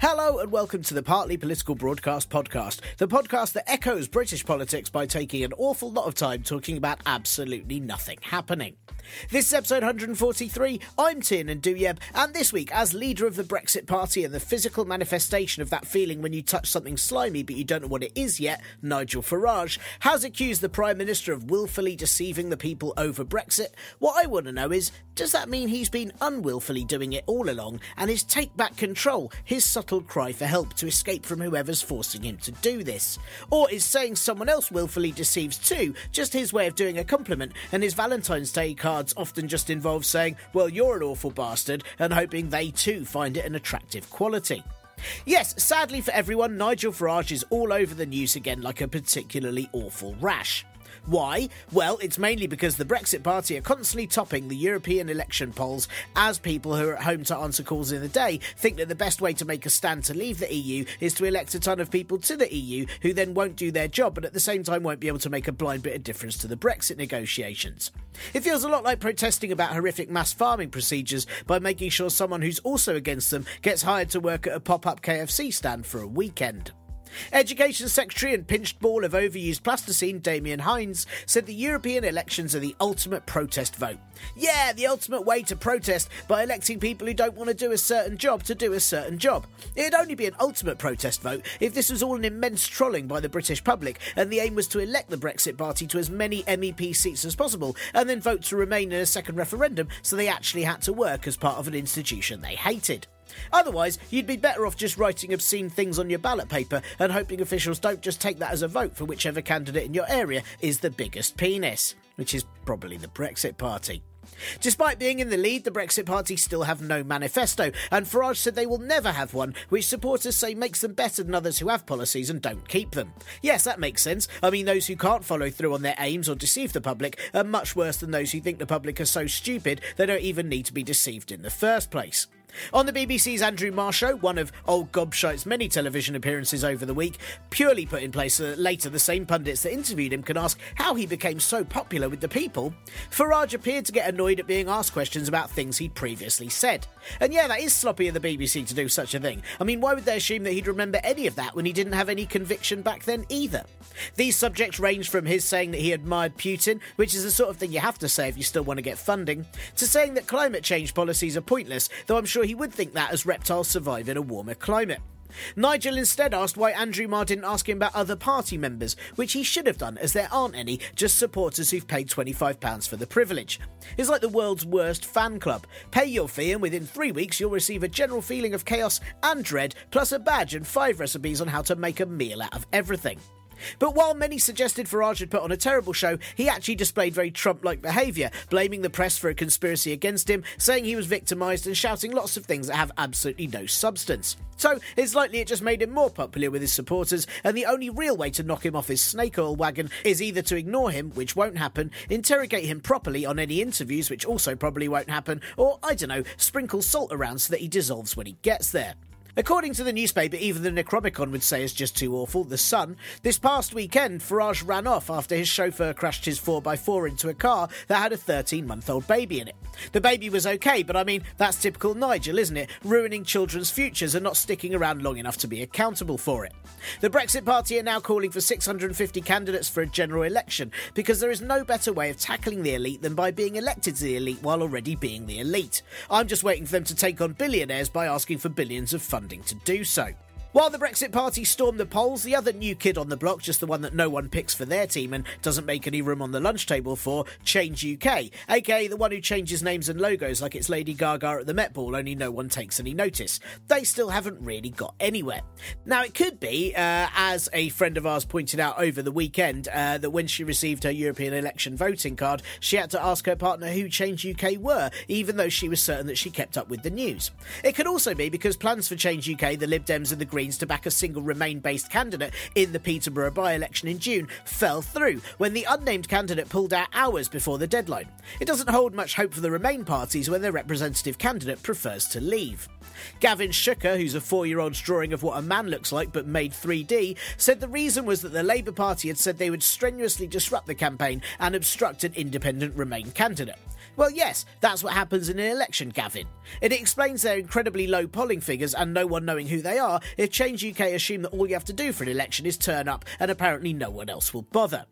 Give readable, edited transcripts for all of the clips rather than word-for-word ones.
Hello and welcome to the Partly Political Broadcast podcast, the podcast that echoes British politics by taking an awful lot of time talking about absolutely nothing happening. This is episode 143, I'm Tiernan Duyeb, and this week, as leader of the Brexit Party and the physical manifestation of that feeling when you touch something slimy but you don't know what it is yet, Nigel Farage, has accused the Prime Minister of willfully deceiving the people over Brexit. What I want to know is, does that mean he's been unwillfully doing it all along, and his take back control, his subtle cry for help to escape from whoever's forcing him to do this? Or is saying someone else willfully deceives too just his way of doing a compliment, and his Valentine's Day card often just involves saying, well, you're an awful bastard, and hoping they too find it an attractive quality? Yes, sadly for everyone, Nigel Farage is all over the news again like a particularly awful rash. Why? Well, it's mainly because the Brexit Party are constantly topping the European election polls as people who are at home to answer calls in the day think that the best way to make a stand to leave the EU is to elect a ton of people to the EU who then won't do their job but at the same time won't be able to make a blind bit of difference to the Brexit negotiations. It feels a lot like protesting about horrific mass farming procedures by making sure someone who's also against them gets hired to work at a pop-up KFC stand for a weekend. Education Secretary and pinched ball of overused plasticine Damian Hinds said the European elections are the ultimate protest vote. Yeah, the ultimate way to protest by electing people who don't want to do a certain job to do a certain job. It'd only be an ultimate protest vote if this was all an immense trolling by the British public and the aim was to elect the Brexit Party to as many MEP seats as possible and then vote to remain in a second referendum so they actually had to work as part of an institution they hated. Otherwise, you'd be better off just writing obscene things on your ballot paper and hoping officials don't just take that as a vote for whichever candidate in your area is the biggest penis, which is probably the Brexit Party. Despite being in the lead, the Brexit Party still have no manifesto, and Farage said they will never have one, which supporters say makes them better than others who have policies and don't keep them. Yes, that makes sense. I mean, those who can't follow through on their aims or deceive the public are much worse than those who think the public are so stupid they don't even need to be deceived in the first place. On the BBC's Andrew Marr Show, one of old Gobshite's many television appearances over the week, purely put in place so that later the same pundits that interviewed him can ask how he became so popular with the people, Farage appeared to get annoyed at being asked questions about things he'd previously said. And yeah, that is sloppy of the BBC to do such a thing. I mean, why would they assume that he'd remember any of that when he didn't have any conviction back then either? These subjects range from his saying that he admired Putin, which is the sort of thing you have to say if you still want to get funding, to saying that climate change policies are pointless, though I'm sure he would think that as reptiles survive in a warmer climate. Nigel instead asked why Andrew Marr didn't ask him about other party members, which he should have done as there aren't any, just supporters who've paid £25 for the privilege. It's like the world's worst fan club. Pay your fee and within 3 weeks you'll receive a general feeling of chaos and dread, plus a badge and 5 recipes on how to make a meal out of everything. But while many suggested Farage had put on a terrible show, he actually displayed very Trump-like behaviour, blaming the press for a conspiracy against him, saying he was victimised and shouting lots of things that have absolutely no substance. So it's likely it just made him more popular with his supporters, and the only real way to knock him off his snake oil wagon is either to ignore him, which won't happen, interrogate him properly on any interviews, which also probably won't happen, or, I don't know, sprinkle salt around so that he dissolves when he gets there. According to the newspaper, even the Necromicon would say it's just too awful, The Sun, this past weekend Farage ran off after his chauffeur crashed his 4x4 into a car that had a 13-month-old baby in it. The baby was okay, but I mean, that's typical Nigel, isn't it? Ruining children's futures and not sticking around long enough to be accountable for it. The Brexit Party are now calling for 650 candidates for a general election because there is no better way of tackling the elite than by being elected to the elite while already being the elite. I'm just waiting for them to take on billionaires by asking for billions of funding to do so. While the Brexit Party stormed the polls, the other new kid on the block, just the one that no one picks for their team and doesn't make any room on the lunch table for, Change UK, aka the one who changes names and logos like it's Lady Gaga at the Met Ball, only no one takes any notice. They still haven't really got anywhere. Now, it could be, as a friend of ours pointed out over the weekend, that when she received her European election voting card, she had to ask her partner who Change UK were, even though she was certain that she kept up with the news. It could also be because plans for Change UK, the Lib Dems and the Greens, to back a single Remain-based candidate in the Peterborough by-election in June fell through when the unnamed candidate pulled out hours before the deadline. It doesn't hold much hope for the Remain parties when their representative candidate prefers to leave. Gavin Shuker, who's a 4-year-old's drawing of what a man looks like but made 3D, said the reason was that the Labour Party had said they would strenuously disrupt the campaign and obstruct an independent Remain candidate. Well, yes, that's what happens in an election, Gavin. It explains their incredibly low polling figures and no one knowing who they are if Change UK assume that all you have to do for an election is turn up, and apparently no one else will bother.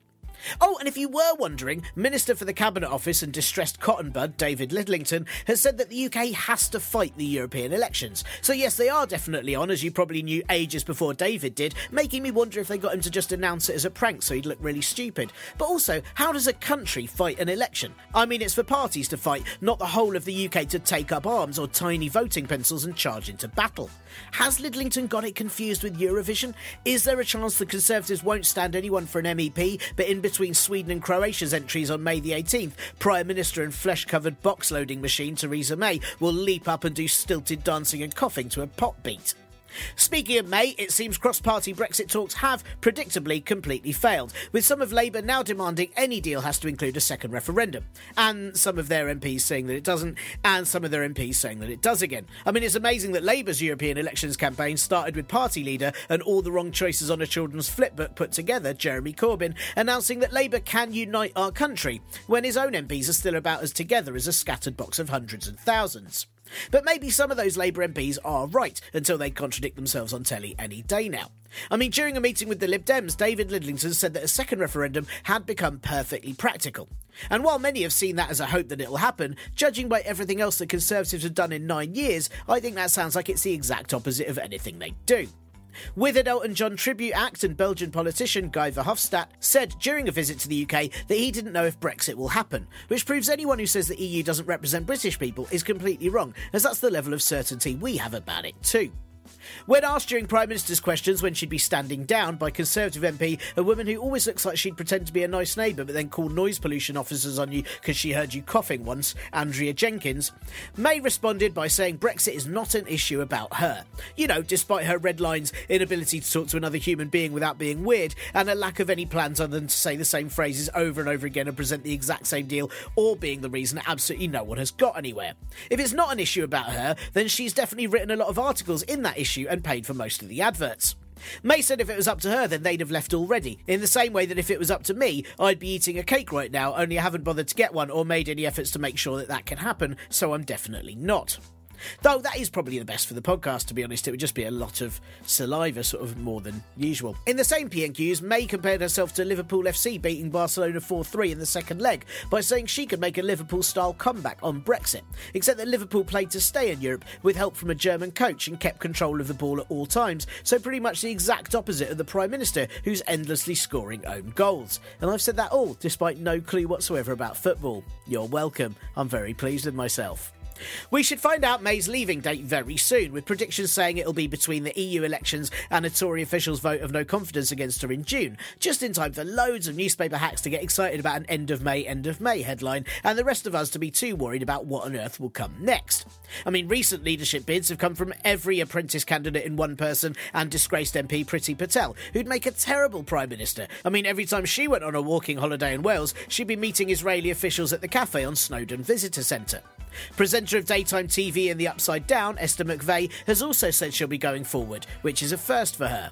Oh, and if you were wondering, Minister for the Cabinet Office and distressed cotton bud David Lidington has said that the UK has to fight the European elections. So yes, they are definitely on, as you probably knew ages before David did, making me wonder if they got him to just announce it as a prank so he'd look really stupid. But also, how does a country fight an election? I mean, it's for parties to fight, not the whole of the UK to take up arms or tiny voting pencils and charge into battle. Has Lidington got it confused with Eurovision? Is there a chance the Conservatives won't stand anyone for an MEP, but in between Sweden and Croatia's entries on May the 18th, Prime Minister and flesh-covered box-loading machine Theresa May will leap up and do stilted dancing and coughing to a pop beat? Speaking of May, it seems cross-party Brexit talks have, predictably, completely failed, with some of Labour now demanding any deal has to include a second referendum, and some of their MPs saying that it doesn't, and some of their MPs saying that it does again. I mean, it's amazing that Labour's European elections campaign started with party leader and all the wrong choices on a children's flipbook put together, Jeremy Corbyn, announcing that Labour can unite our country, when his own MPs are still about as together as a scattered box of hundreds and thousands. But maybe some of those Labour MPs are right, until they contradict themselves on telly any day now. I mean, during a meeting with the Lib Dems, David Lidington said that a second referendum had become perfectly practical. And while many have seen that as a hope that it'll happen, judging by everything else the Conservatives have done in 9 years, I think that sounds like it's the exact opposite of anything they do. Withered Elton John tribute act and Belgian politician Guy Verhofstadt said during a visit to the UK that he didn't know if Brexit will happen, which proves anyone who says the EU doesn't represent British people is completely wrong, as that's the level of certainty we have about it too. When asked during Prime Minister's questions when she'd be standing down by Conservative MP, a woman who always looks like she'd pretend to be a nice neighbour but then call noise pollution officers on you because she heard you coughing once, Andrea Jenkins, May responded by saying Brexit is not an issue about her. You know, despite her red lines, inability to talk to another human being without being weird, and a lack of any plans other than to say the same phrases over and over again and present the exact same deal, all being the reason absolutely no one has got anywhere. If it's not an issue about her, then she's definitely written a lot of articles in that issue and paid for most of the adverts. May said if it was up to her, then they'd have left already, in the same way that if it was up to me, I'd be eating a cake right now, only I haven't bothered to get one or made any efforts to make sure that that can happen, so I'm definitely not. Though that is probably the best for the podcast, to be honest. It would just be a lot of saliva, sort of more than usual. In the same P&Qs, May compared herself to Liverpool FC beating Barcelona 4-3 in the second leg by saying she could make a Liverpool-style comeback on Brexit, except that Liverpool played to stay in Europe with help from a German coach and kept control of the ball at all times, so pretty much the exact opposite of the Prime Minister, who's endlessly scoring own goals. And I've said that all, despite no clue whatsoever about football. You're welcome. I'm very pleased with myself. We should find out May's leaving date very soon, with predictions saying it'll be between the EU elections and a Tory official's vote of no confidence against her in June, just in time for loads of newspaper hacks to get excited about an end of May headline, and the rest of us to be too worried about what on earth will come next. I mean, recent leadership bids have come from every apprentice candidate in one person and disgraced MP Priti Patel, who'd make a terrible Prime Minister. I mean, every time she went on a walking holiday in Wales, she'd be meeting Israeli officials at the cafe on Snowdon Visitor Centre. Presenter of daytime TV in The Upside Down, Esther McVey, has also said she'll be going forward, which is a first for her.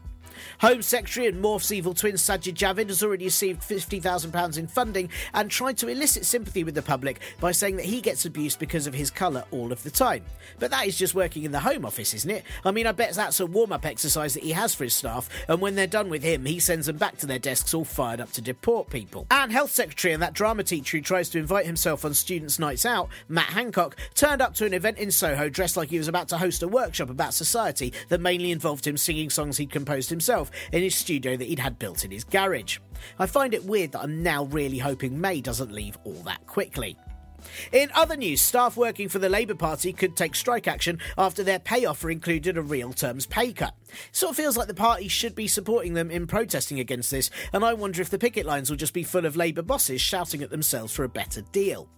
Home Secretary and Morph's evil twin Sajid Javid has already received £50,000 in funding and tried to elicit sympathy with the public by saying that he gets abused because of his colour all of the time. But that is just working in the Home Office, isn't it? I mean, I bet that's a warm-up exercise that he has for his staff, and when they're done with him, he sends them back to their desks all fired up to deport people. And Health Secretary and that drama teacher who tries to invite himself on students' nights out, Matt Hancock, turned up to an event in Soho dressed like he was about to host a workshop about society that mainly involved him singing songs he'd composed himself in his studio that he'd had built in his garage. I find it weird that I'm now really hoping May doesn't leave all that quickly. In other news, staff working for the Labour Party could take strike action after their pay offer included a real terms pay cut. Sort of feels like the party should be supporting them in protesting against this, and I wonder if the picket lines will just be full of Labour bosses shouting at themselves for a better deal.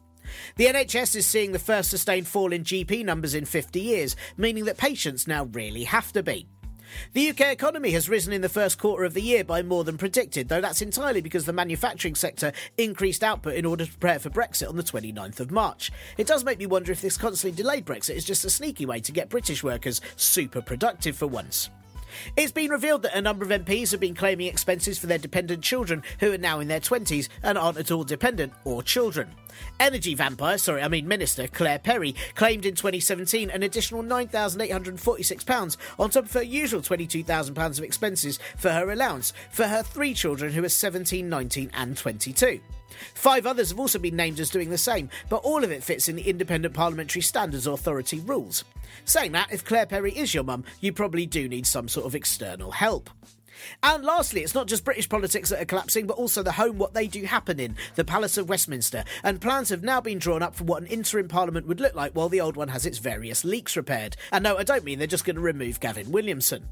The NHS is seeing the first sustained fall in GP numbers in 50 years, meaning that patients now really have to be. The UK economy has risen in the first quarter of the year by more than predicted, though that's entirely because the manufacturing sector increased output in order to prepare for Brexit on the 29th of March. It does make me wonder if this constantly delayed Brexit is just a sneaky way to get British workers super productive for once. It's been revealed that a number of MPs have been claiming expenses for their dependent children who are now in their 20s and aren't at all dependent or children. Minister Claire Perry claimed in 2017 an additional £9,846 on top of her usual £22,000 of expenses for her allowance for her three children who are 17, 19 and 22. Five others have also been named as doing the same, but all of it fits in the Independent Parliamentary Standards Authority rules. Saying that, if Claire Perry is your mum, you probably do need some sort of external help. And lastly, it's not just British politics that are collapsing, but also the home what they do happen in, the Palace of Westminster, and plans have now been drawn up for what an interim parliament would look like while the old one has its various leaks repaired. And no, I don't mean they're just going to remove Gavin Williamson.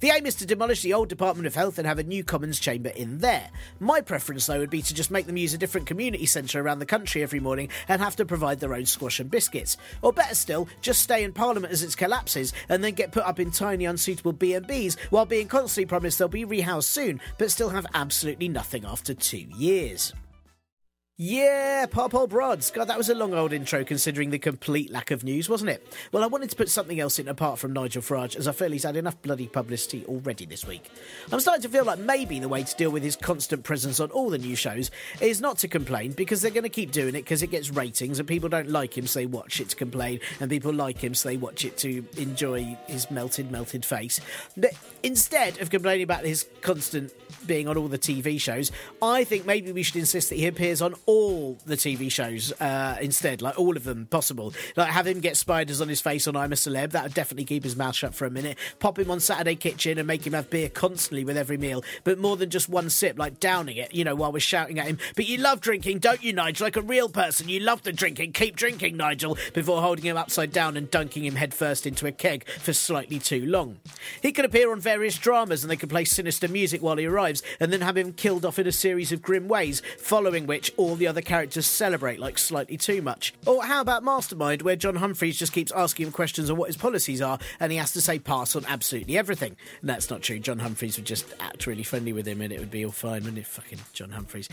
The aim is to demolish the old Department of Health and have a new Commons chamber in there. My preference, though, would be to just make them use a different community centre around the country every morning and have to provide their own squash and biscuits. Or better still, just stay in Parliament as it collapses and then get put up in tiny unsuitable B&Bs while being constantly promised they'll be rehoused soon, but still have absolutely nothing after 2 years. Yeah, Popol Brods. God, that was a long old intro considering the complete lack of news, wasn't it? Well, I wanted to put something else in apart from Nigel Farage, as I feel he's had enough bloody publicity already this week. I'm starting to feel like maybe the way to deal with his constant presence on all the new shows is not to complain, because they're going to keep doing it because it gets ratings and people don't like him so they watch it to complain and people like him so they watch it to enjoy his melted face. But instead of complaining about his constant being on all the TV shows, I think maybe we should insist that he appears on all the TV shows instead, like all of them possible. Like, have him get spiders on his face on I'm a Celeb. That would definitely keep his mouth shut for a minute. Pop him on Saturday Kitchen and make him have beer constantly with every meal, but more than just one sip, like downing it, you know, while we're shouting at him, "But you love drinking, don't you, Nigel? Like a real person, you love the drinking. Keep drinking, Nigel," before holding him upside down and dunking him headfirst into a keg for slightly too long. He could appear on various dramas and they could play sinister music while he arrives and then have him killed off in a series of grim ways, following which all the other characters celebrate like slightly too much. Or how about Mastermind, where John Humphreys just keeps asking him questions on what his policies are and he has to say pass on absolutely everything. And that's not true. John Humphreys would just act really friendly with him and it would be all fine, wouldn't it? Fucking John Humphreys.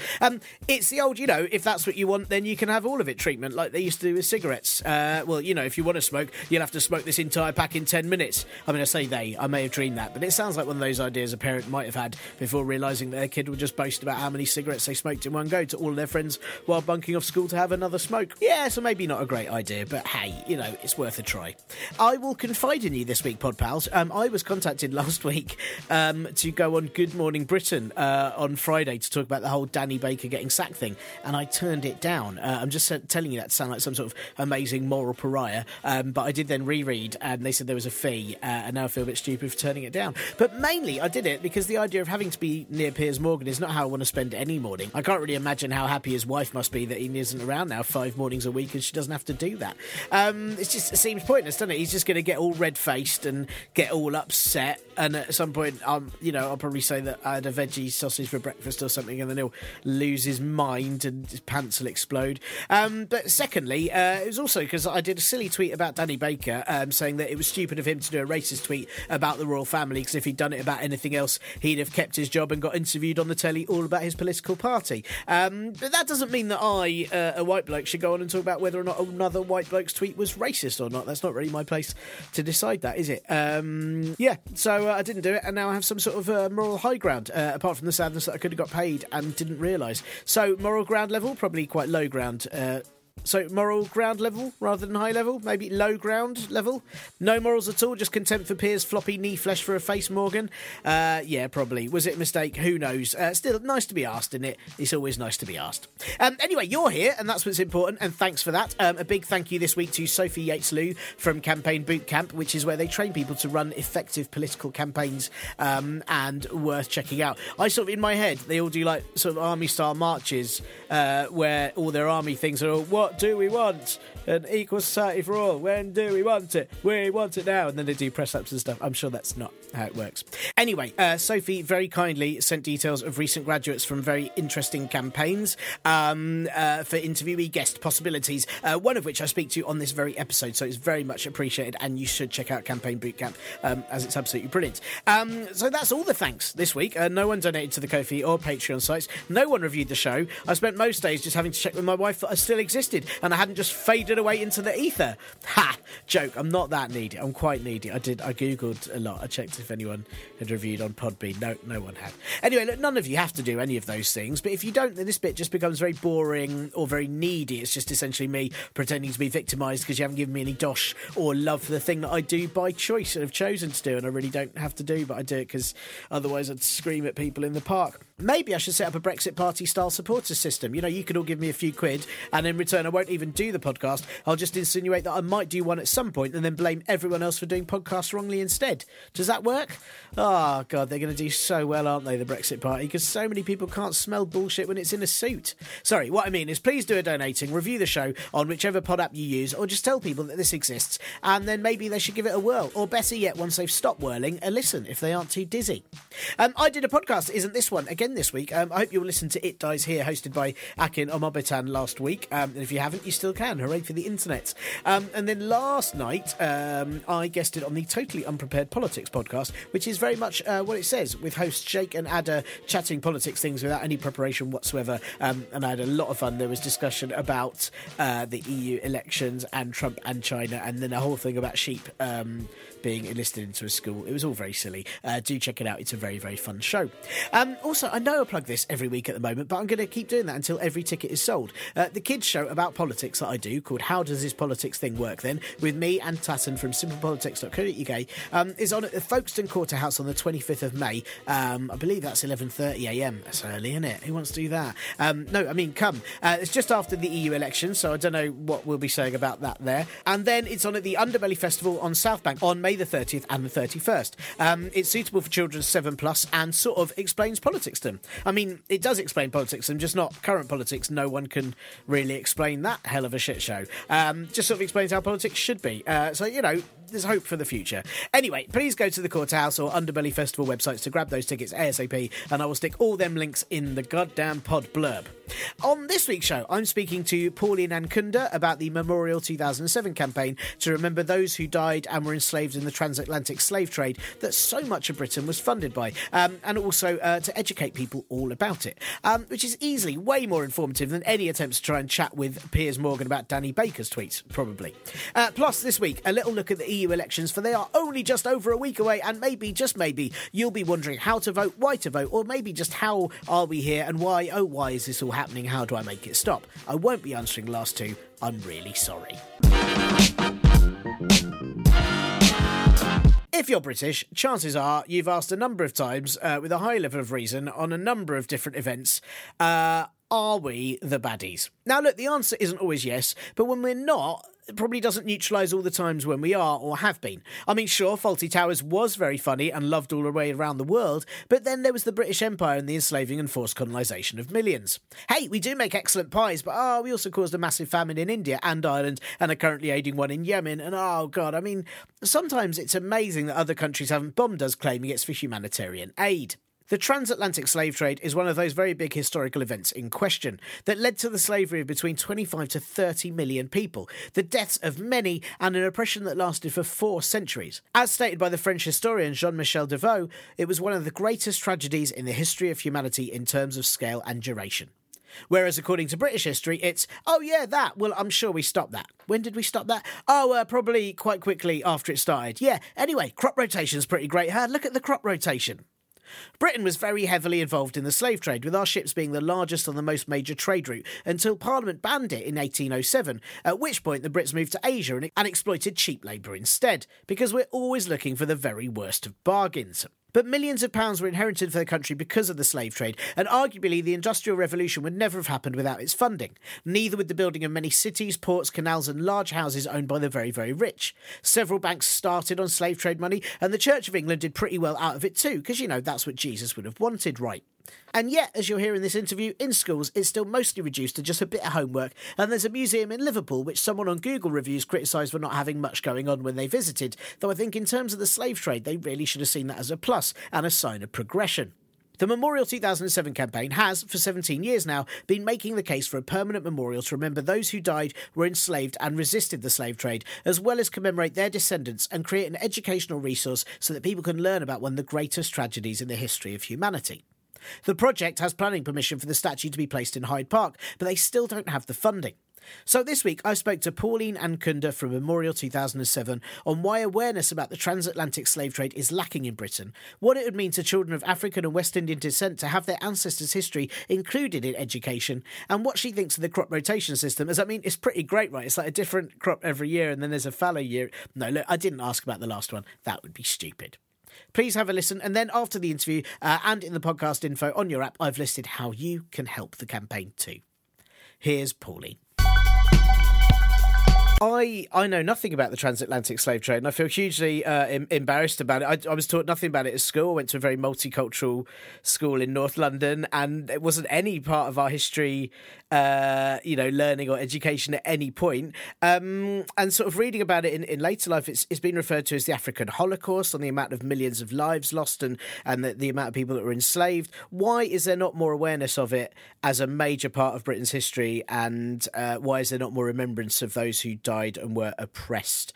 It's the old, you know, if that's what you want then you can have all of it treatment, like they used to do with cigarettes. Well, you know, if you want to smoke, you'll have to smoke this entire pack in 10 minutes. I mean, I say they, I may have dreamed that, but it sounds like one of those ideas a parent might have had before realising their kid would just boast about how many cigarettes they smoked in one go to all of their friends while bunking off school to have another smoke. Yeah, so maybe not a great idea, but hey, you know, it's worth a try. I will confide in you this week, Pod Pals. I was contacted last week to go on Good Morning Britain on Friday to talk about the whole Danny Baker getting sacked thing, and I turned it down. I'm just telling you that to sound like some sort of amazing moral pariah, but I did then reread, and they said there was a fee, and now I feel a bit stupid for turning it down. But mainly, I did it because the idea of having to be near Piers Morgan is not how I want to spend any morning. I can't really imagine how happy his wife must be that he isn't around now 5 mornings a week and she doesn't have to do that. It seems pointless, doesn't it? He's just going to get all red-faced and get all upset And at some point, you know, I'll probably say that I had a veggie sausage for breakfast or something, and then he'll lose his mind and his pants will explode. But secondly, it was also because I did a silly tweet about Danny Baker saying that it was stupid of him to do a racist tweet about the royal family, because if he'd done it about anything else, he'd have kept his job and got interviewed on the telly all about his political party. But that doesn't mean that I, a white bloke, should go on and talk about whether or not another white bloke's tweet was racist or not. That's not really my place to decide that, is it? Yeah, so I didn't do it, and now I have some sort of moral high ground, apart from the sadness that I could have got paid and didn't realise. So moral ground level, probably quite low ground. So moral ground level rather than high level, maybe low ground level. No morals at all, just contempt for peers, floppy knee flesh for a face, Morgan. Yeah, probably. Was it a mistake? Who knows? Still, nice to be asked, isn't it? It's always nice to be asked. Anyway, you're here, and that's what's important, and thanks for that. A big thank you this week to Sophie Yates-Lew from Campaign Boot Camp, which is where they train people to run effective political campaigns, and worth checking out. I sort of, in my head, they all do like sort of army-style marches where all their army things are all... What do we want? An equal society for all. When do we want it? We want it now. And then they do press-ups and stuff. I'm sure that's not how it works. Anyway, Sophie very kindly sent details of recent graduates from very interesting campaigns for interviewee guest possibilities, one of which I speak to on this very episode, so it's very much appreciated, and you should check out Campaign Bootcamp, as it's absolutely brilliant. So that's all the thanks this week. No one donated to the Ko-fi or Patreon sites. No one reviewed the show. I spent most days just having to check with my wife that I still existed, and I hadn't just faded away into the ether. Ha! Joke. I'm not that needy. I'm quite needy. I googled a lot. I checked if anyone had reviewed on Podbean. No one had. Anyway, look, none of you have to do any of those things, but if you don't, then this bit just becomes very boring or very needy. It's just essentially me pretending to be victimised because you haven't given me any dosh or love for the thing that I do by choice and have chosen to do, and I really don't have to do, but I do it because otherwise I'd scream at people in the park. Maybe I should set up a Brexit Party-style supporter system. You know, you could all give me a few quid, and in return I won't even do the podcast. I'll just insinuate that I might do one at some point and then blame everyone else for doing podcasts wrongly instead. Does that work? Oh, God, they're going to do so well, aren't they, the Brexit Party, because so many people can't smell bullshit when it's in a suit. Sorry, what I mean is please do a donating, review the show on whichever pod app you use, or just tell people that this exists, and then maybe they should give it a whirl, or better yet, once they've stopped whirling, a listen if they aren't too dizzy. I did a podcast that isn't this one again this week. I hope you'll listen to It Dies Here, hosted by Akin Omobitan last week. And if you haven't, you still can. Hooray for the internet. And then last night, I guested on the Totally Unprepared Politics podcast, which is very much what it says, with hosts Jake and Ada chatting politics things without any preparation whatsoever. And I had a lot of fun. There was discussion about the EU elections and Trump and China, and then a whole thing about sheep being enlisted into a school. It was all very silly. Do check it out. It's a very, very fun show. Also, I know I plug this every week at the moment, but I'm going to keep doing that until every ticket is sold. The kids' show about politics that I do, called How Does This Politics Thing Work Then?, with me and Tatton from simplepolitics.co.uk, is on at the Folkestone Quarterhouse on the 25th of May. I believe that's 11:30am. That's early, isn't it? Who wants to do that? No, I mean, come. It's just after the EU election, so I don't know what we'll be saying about that there. And then it's on at the Underbelly Festival on Southbank on May the 30th and the 31st. It's suitable for children 7+ and sort of explains politics to them. I mean, it does explain politics, and just not current politics. No one can really explain that hell of a shit show. Just sort of explains how politics should be. So, you know, there's hope for the future. Anyway, please go to the Courthouse or Underbelly Festival websites to grab those tickets ASAP, and I will stick all them links in the goddamn pod blurb. On this week's show, I'm speaking to Pauline Ankunda about the Memorial 2007 campaign to remember those who died and were enslaved in the transatlantic slave trade that so much of Britain was funded by, and also to educate people all about it, which is easily way more informative than any attempts to try and chat with Piers Morgan about Danny Baker's tweets, probably. Plus, this week, a little look at the EU elections, for they are only just over a week away, and maybe, just maybe, you'll be wondering how to vote, why to vote, or maybe just how are we here and why, oh, why is this all happening? How do I make it stop? I won't be answering last two. I'm really sorry. If you're British, chances are you've asked a number of times, with a high level of reason, on a number of different events, are we the baddies? Now, look, the answer isn't always yes, but when we're not, it probably doesn't neutralise all the times when we are or have been. I mean, sure, Fawlty Towers was very funny and loved all the way around the world, but then there was the British Empire and the enslaving and forced colonisation of millions. Hey, we do make excellent pies, but we also caused a massive famine in India and Ireland and are currently aiding one in Yemen, and I mean, sometimes it's amazing that other countries haven't bombed us claiming it's for humanitarian aid. The transatlantic slave trade is one of those very big historical events in question that led to the slavery of between 25 to 30 million people, the deaths of many, and an oppression that lasted for 4 centuries. As stated by the French historian Jean-Michel Devoe, it was one of the greatest tragedies in the history of humanity in terms of scale and duration. Whereas according to British history, it's, well, I'm sure we stopped that. When did we stop that? Probably quite quickly after it started. Yeah, anyway, crop rotation's pretty great, huh? Look at the crop rotation. Britain was very heavily involved in the slave trade, with our ships being the largest and the most major trade route, until Parliament banned it in 1807, at which point the Brits moved to Asia and exploited cheap labour instead, because we're always looking for the very worst of bargains. But millions of pounds were inherited for the country because of the slave trade, and arguably the Industrial Revolution would never have happened without its funding. Neither would the building of many cities, ports, canals and large houses owned by the very, very rich. Several banks started on slave trade money, and the Church of England did pretty well out of it too, because, you know, that's what Jesus would have wanted, right? And yet, as you'll hear in this interview, in schools it's still mostly reduced to just a bit of homework, and there's a museum in Liverpool which someone on Google reviews criticised for not having much going on when they visited, though I think in terms of the slave trade they really should have seen that as a plus and a sign of progression. The Memorial 2007 campaign has, for 17 years now, been making the case for a permanent memorial to remember those who died, were enslaved and resisted the slave trade, as well as commemorate their descendants and create an educational resource so that people can learn about one of the greatest tragedies in the history of humanity. The project has planning permission for the statue to be placed in Hyde Park, but they still don't have the funding. So this week I spoke to Pauline Ankunda from Memorial 2007 on why awareness about the transatlantic slave trade is lacking in Britain, what it would mean to children of African and West Indian descent to have their ancestors' history included in education, and what she thinks of the crop rotation system, as I mean, it's pretty great, right? It's like a different crop every year and then there's a fallow year. No, look, I didn't ask about the last one. That would be stupid. Please have a listen, and then after the interview and in the podcast info on your app, I've listed how you can help the campaign too. Here's Pauline. I know nothing about the transatlantic slave trade, and I feel hugely embarrassed about it. I was taught nothing about it at school. I went to a very multicultural school in North London, and it wasn't any part of our history, learning or education at any point. And sort of reading about it in later life, it's been referred to as the African Holocaust, on the amount of millions of lives lost and the amount of people that were enslaved. Why is there not more awareness of it as a major part of Britain's history, and why is there not more remembrance of those who died and were oppressed?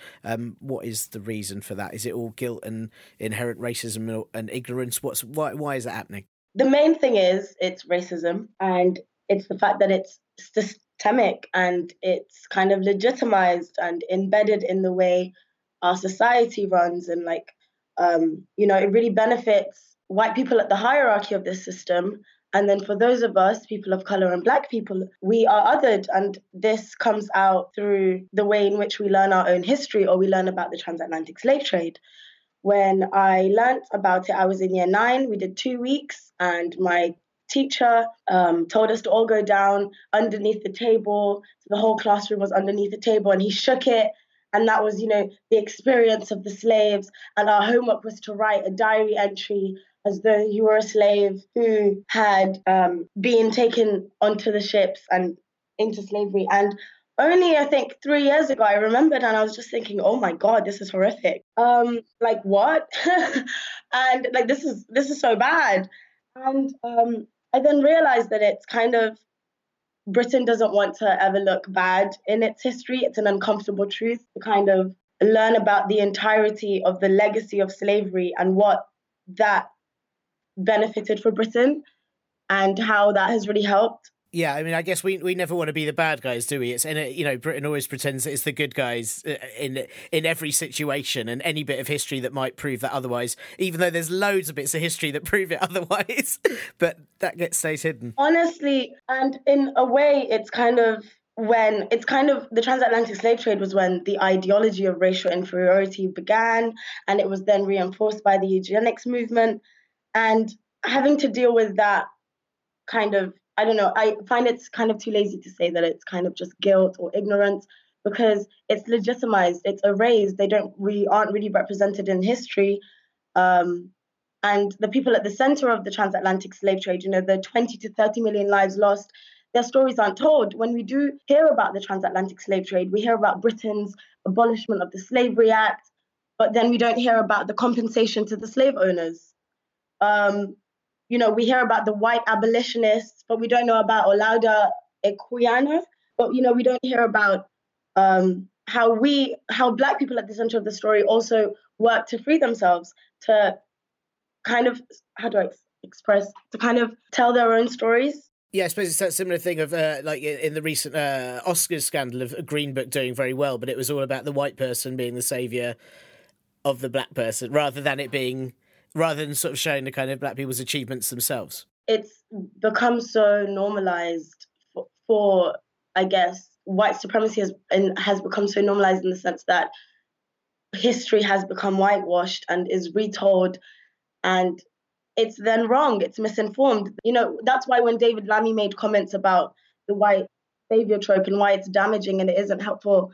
What is the reason for that? Is it all guilt and inherent racism and ignorance? Why is that happening? The main thing is it's racism, and it's the fact that it's systemic and it's kind of legitimized and embedded in the way our society runs, and it really benefits white people at the hierarchy of this system. And then for those of us, people of colour and black people, we are othered. And this comes out through the way in which we learn our own history, or we learn about the transatlantic slave trade. When I learnt about it, I was in year 9. We did 2 weeks, and my teacher told us to all go down underneath the table. So the whole classroom was underneath the table, and he shook it. And that was, the experience of the slaves. And our homework was to write a diary entry as though you were a slave who had been taken onto the ships and into slavery. And only, I think, 3 years ago, I remembered, and I was just thinking, oh my God, this is horrific. What? And this is so bad. And I then realized that it's kind of, Britain doesn't want to ever look bad in its history. It's an uncomfortable truth to kind of learn about the entirety of the legacy of slavery and what that benefited for Britain and how that has really helped. Yeah, I mean, I guess we never want to be the bad guys, do we? It's Britain always pretends that it's the good guys in every situation, and any bit of history that might prove that otherwise, even though there's loads of bits of history that prove it otherwise, but that stays hidden. Honestly, and in a way, the transatlantic slave trade was when the ideology of racial inferiority began, and it was then reinforced by the eugenics movement, and having to deal with that kind of, I find it's kind of too lazy to say that it's kind of just guilt or ignorance. because it's legitimized, it's erased. We aren't really represented in history. And the people at the center of the transatlantic slave trade, you know, the 20 to 30 million lives lost, their stories aren't told. When we do hear about the transatlantic slave trade, we hear about Britain's abolishment of the Slavery Act, but then we don't hear about the compensation to the slave owners. You know, we hear about the white abolitionists, but we don't know about Olaudah Equiano. But, you know, we don't hear about how Black people at the center of the story also work to free themselves, to kind of, to kind of tell their own stories. Yeah, I suppose it's that similar thing of like in the recent Oscars scandal of Green Book doing very well, but it was all about the white person being the saviour of the Black person, rather than sort of showing the kind of Black people's achievements themselves. It's become so normalised for I guess, white supremacy has become so normalised in the sense that history has become whitewashed and is retold, and it's then wrong, it's misinformed. You know, that's why when David Lammy made comments about the white saviour trope and why it's damaging and it isn't helpful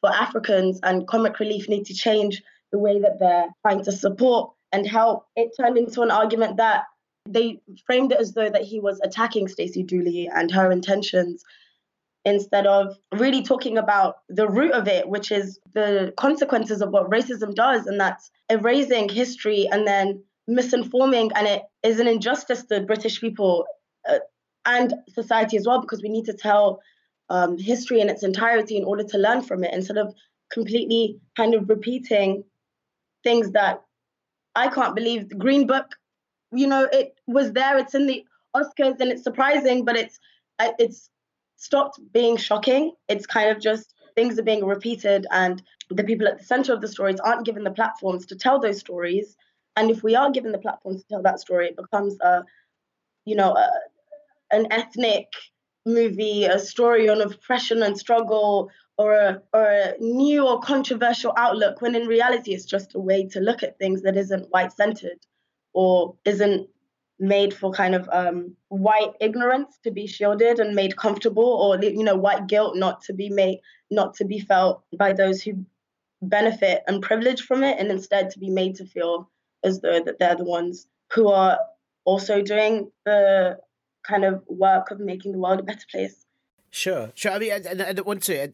for Africans, and Comic Relief need to change the way that they're trying to support and help, it turned into an argument that they framed it as though that he was attacking Stacey Dooley and her intentions, instead of really talking about the root of it, which is the consequences of what racism does, and that's erasing history and then misinforming. And it is an injustice to British people and society as well, because we need to tell history in its entirety in order to learn from it, instead of completely kind of repeating things that I can't believe. The Green Book, you know, it was there, it's in the Oscars, and it's surprising, but it's stopped being shocking. It's kind of just things are being repeated, and the people at the center of the stories aren't given the platforms to tell those stories. And if we are given the platforms to tell that story, it becomes an ethnic movie, a story on oppression and struggle, or a new or controversial outlook, when in reality it's just a way to look at things that isn't white-centered or isn't made for kind of white ignorance to be shielded and made comfortable, or, you know, white guilt not to be felt by those who benefit and privilege from it, and instead to be made to feel as though that they're the ones who are also doing the kind of work of making the world a better place. Sure. I mean, I want to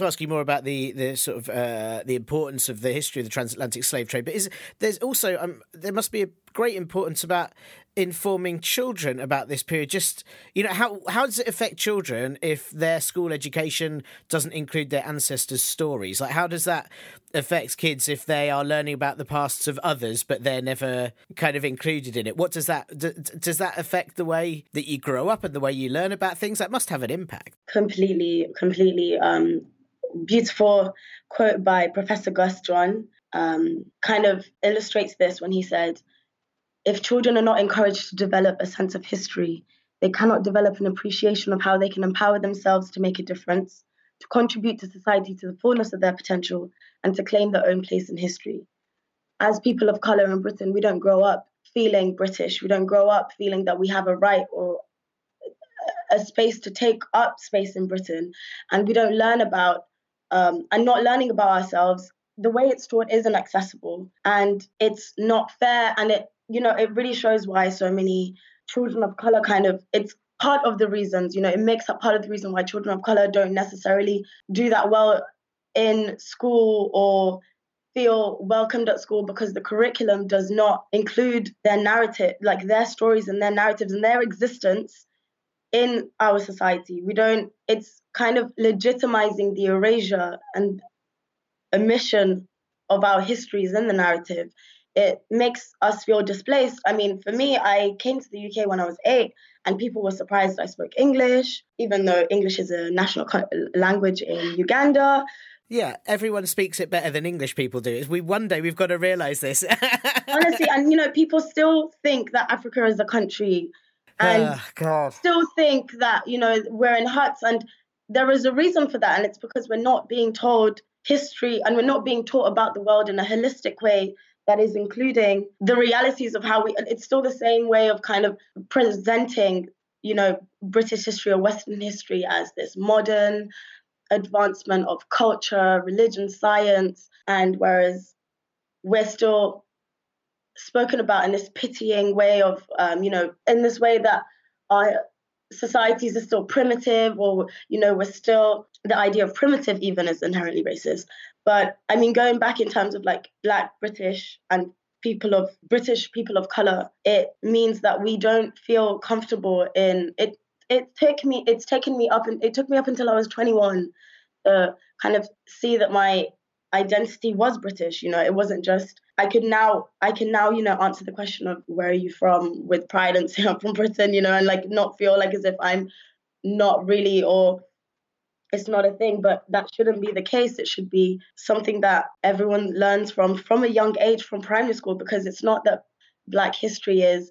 ask you more about the sort of the importance of the history of the transatlantic slave trade. But there's also there must be a great importance about informing children about this period. Just, you know, how does it affect children if their school education doesn't include their ancestors' stories? Like, how does that affect kids if they are learning about the pasts of others but they're never kind of included in it? What does that does that affect the way that you grow up and the way you learn about things? That must have an impact. Completely. Beautiful quote by Professor Gus John kind of illustrates this when he said, "If children are not encouraged to develop a sense of history, they cannot develop an appreciation of how they can empower themselves to make a difference, to contribute to society to the fullness of their potential, and to claim their own place in history." As people of colour in Britain, we don't grow up feeling British. We don't grow up feeling that we have a right or a space to take up space in Britain. And we don't learn about, and not learning about ourselves, the way it's taught isn't accessible. And it's not fair, and it really shows why so many children of color it's part of the reasons, you know, it makes up part of the reason why children of color don't necessarily do that well in school or feel welcomed at school, because the curriculum does not include their narrative, like their stories and their narratives and their existence in our society. It's kind of legitimizing the erasure and omission of our histories in the narrative. It makes us feel displaced. I mean, for me, I came to the UK when I was 8, and people were surprised I spoke English, even though English is a national language in Uganda. Yeah, everyone speaks it better than English people do. One day we've got to realise this. Honestly, and, you know, people still think that Africa is a country and still think that, you know, we're in huts. And there is a reason for that, and it's because we're not being told history and we're not being taught about the world in a holistic way that is including the realities of how it's still the same way of kind of presenting, you know, British history or Western history as this modern, advancement of culture, religion, science, and whereas we're still spoken about in this pitying way of, in this way that our societies are still primitive, or, we're still, the idea of primitive even is inherently racist. But I mean, going back in terms of like Black, British and British people of color, it means that we don't feel comfortable in it. It took me up until I was 21 to kind of see that my identity was British. It wasn't just, I can now, answer the question of where are you from with pride and say I'm from Britain, and like not feel like as if I'm not really, or it's not a thing. But that shouldn't be the case. It should be something that everyone learns from a young age, from primary school, because it's not that Black history is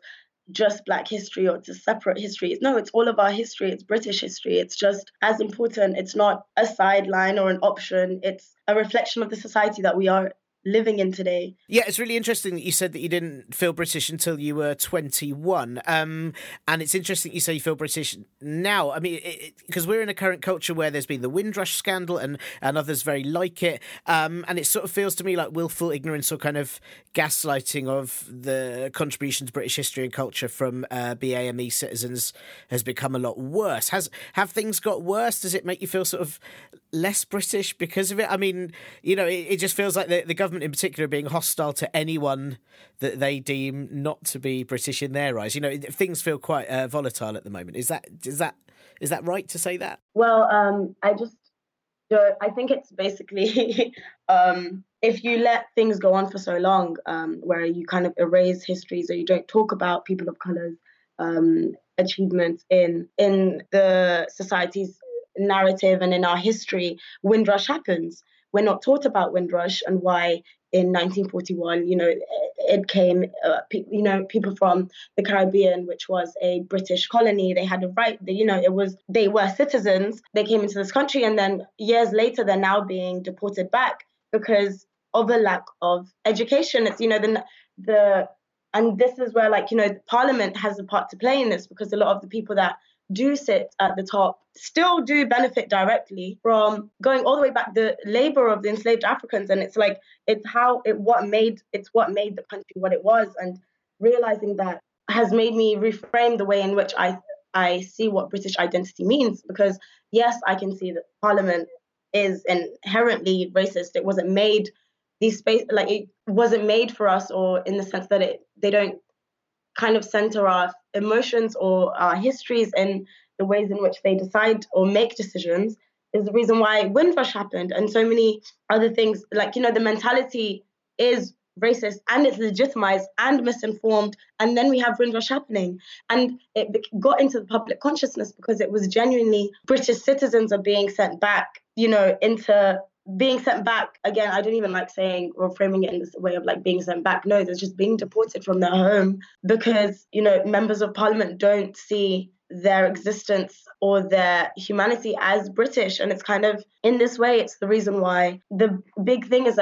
just Black history or just separate history. No, it's all of our history. It's British history. It's just as important. It's not a sideline or an option. It's a reflection of the society that we are living in today. Yeah, it's really interesting that you said that you didn't feel British until you were 21. And it's interesting you say you feel British now. I mean, because we're in a current culture where there's been the Windrush scandal and others very like it. And it sort of feels to me like willful ignorance or kind of gaslighting of the contribution to British history and culture from BAME citizens has become a lot worse. Have things got worse? Does it make you feel sort of less British because of it? I mean, it just feels like the government in particular being hostile to anyone that they deem not to be British in their eyes. Things feel quite volatile at the moment. Is that right to say that? Well, I think it's basically if you let things go on for so long, where you kind of erase histories or you don't talk about people of colours achievements in the society's narrative and in our history, Windrush happens. We're not taught about Windrush and why in 1941, it came, people from the Caribbean, which was a British colony, they had a right, they were citizens, they came into this country, and then years later, they're now being deported back because of a lack of education. It's, and this is where Parliament has a part to play in this, because a lot of the people that do sit at the top still do benefit directly from going all the way back the labor of the enslaved Africans, and it's what made the country what it was. And realizing that has made me reframe the way in which I see what British identity means, because yes, I can see that Parliament is inherently racist. It wasn't made for us, or in the sense that they don't kind of center our emotions or our histories and the ways in which they decide or make decisions, is the reason why Windrush happened and so many other things. The mentality is racist and it's legitimized and misinformed, and then we have Windrush happening, and it got into the public consciousness because it was genuinely British citizens are being sent back, into being sent back again. I don't even like saying or framing it in this way of like being sent back. No, they're just being deported from their home because, members of Parliament don't see their existence or their humanity as British. And it's kind of in this way, it's the reason why the big thing is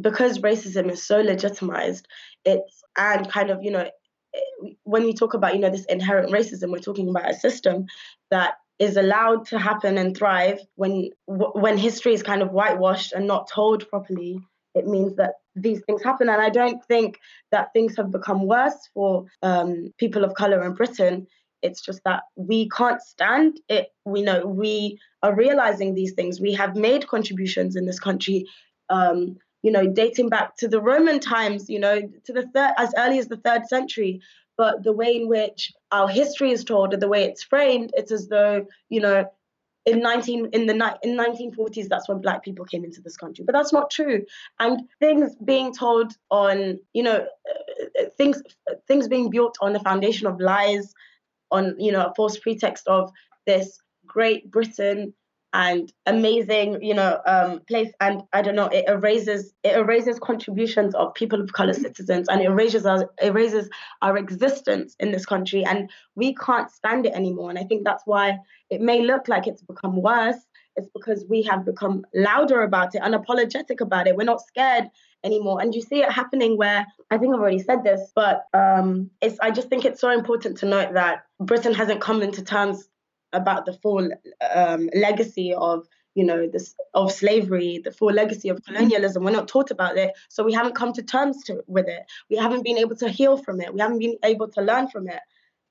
because racism is so legitimized, when we talk about, this inherent racism, we're talking about a system that is allowed to happen and thrive when history is kind of whitewashed and not told properly. It means that these things happen. And I don't think that things have become worse for people of colour in Britain. It's just that we can't stand it. We are realising these things. We have made contributions in this country, dating back to the Roman times, to as early as the 3rd century. But the way in which our history is told and the way it's framed, it's as though, in 1940s, that's when Black people came into this country. But that's not true. And things being told on, things being built on the foundation of lies, on, a false pretext of this great Britain and amazing, place. And I don't know, it erases contributions of people of color citizens, and it erases our existence in this country, and we can't stand it anymore. And I think that's why it may look like it's become worse. It's because we have become louder about it, unapologetic about it. We're not scared anymore. And you see it happening where, I think I've already said this, but I just think it's so important to note that Britain hasn't come into terms about the full legacy of you know, this, of slavery, the full legacy of colonialism. We're not taught about it, so we haven't come to terms with it. We haven't been able to heal from it. We haven't been able to learn from it.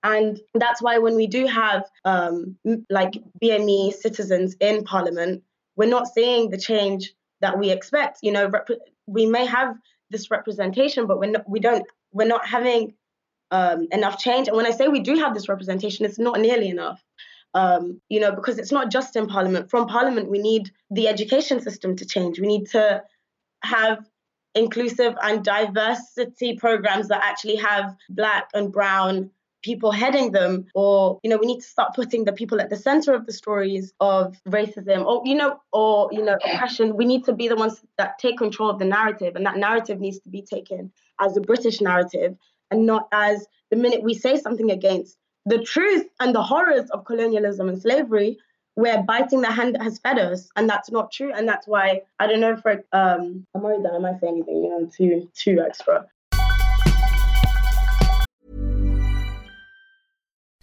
And that's why when we do have BME citizens in Parliament, we're not seeing the change that we expect. You know, we may have this representation, but we're not having enough change. And when I say we do have this representation, it's not nearly enough. You know, because it's not just in Parliament. From Parliament, we need the education system to change. We need to have inclusive and diversity programs that actually have Black and Brown people heading them, or, you know, we need to start putting the people at the center of the stories of racism or oppression. We need to be the ones that take control of the narrative, and that narrative needs to be taken as a British narrative and not as the minute we say something against the truth and the horrors of colonialism and slavery, we're biting the hand that has fed us, and that's not true. And that's why, I don't know if I'm worried that I might say anything, you know, too extra.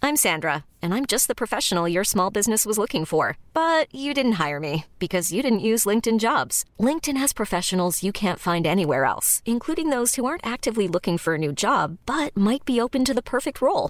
I'm Sandra, and I'm just the professional your small business was looking for. But you didn't hire me because you didn't use LinkedIn Jobs. LinkedIn has professionals you can't find anywhere else, including those who aren't actively looking for a new job, but might be open to the perfect role,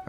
All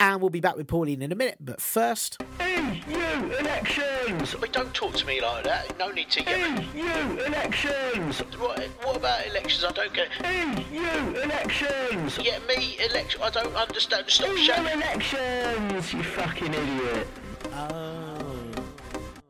And we'll be back with Pauline in a minute, but first... New elections! Oh, don't talk to me like that. No need to yell. New elections! What about elections? I don't get. New elections! Yeah, me election. I don't understand. Stop shouting. Elections! You fucking idiot! Oh.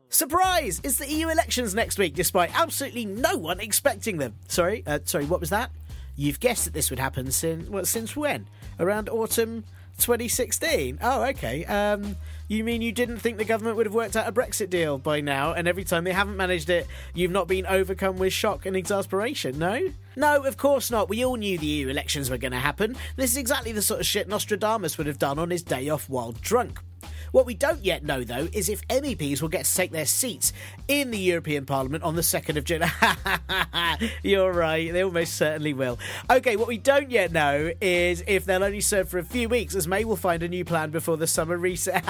Surprise! It's the EU elections next week, despite absolutely no one expecting them. Sorry. What was that? You've guessed that this would happen since when? Around autumn 2016. Oh, okay. You mean you didn't think the government would have worked out a Brexit deal by now, and every time they haven't managed it, you've not been overcome with shock and exasperation, no? No, of course not. We all knew the EU elections were going to happen. This is exactly the sort of shit Nostradamus would have done on his day off while drunk. What we don't yet know, though, is if MEPs will get to take their seats in the European Parliament on the 2nd of June. You're right, they almost certainly will. OK, what we don't yet know is if they'll only serve for a few weeks, as May will find a new plan before the summer recess.